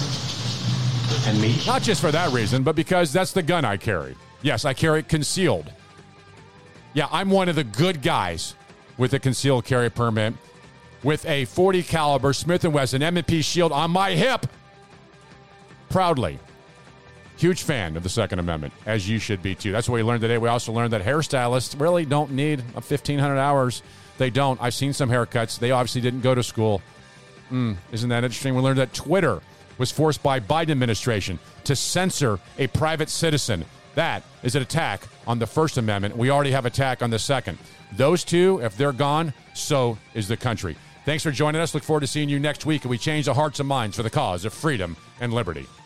and me. Not just for that reason, but because that's the gun I carry. Yes, I carry it concealed. Yeah, I'm one of the good guys with a concealed carry permit, with a .40 caliber Smith & Wesson M&P shield on my hip. Proudly. Huge fan of the Second Amendment, as you should be, too. That's what we learned today. We also learned that hairstylists really don't need 1,500 hours. They don't. I've seen some haircuts. They obviously didn't go to school. Isn't that interesting? We learned that Twitter was forced by Biden administration to censor a private citizen. That is an attack on the First Amendment. We already have attack on the Second. Those two, if they're gone, so is the country. Thanks for joining us. Look forward to seeing you next week. And we change the hearts and minds for the cause of freedom and liberty.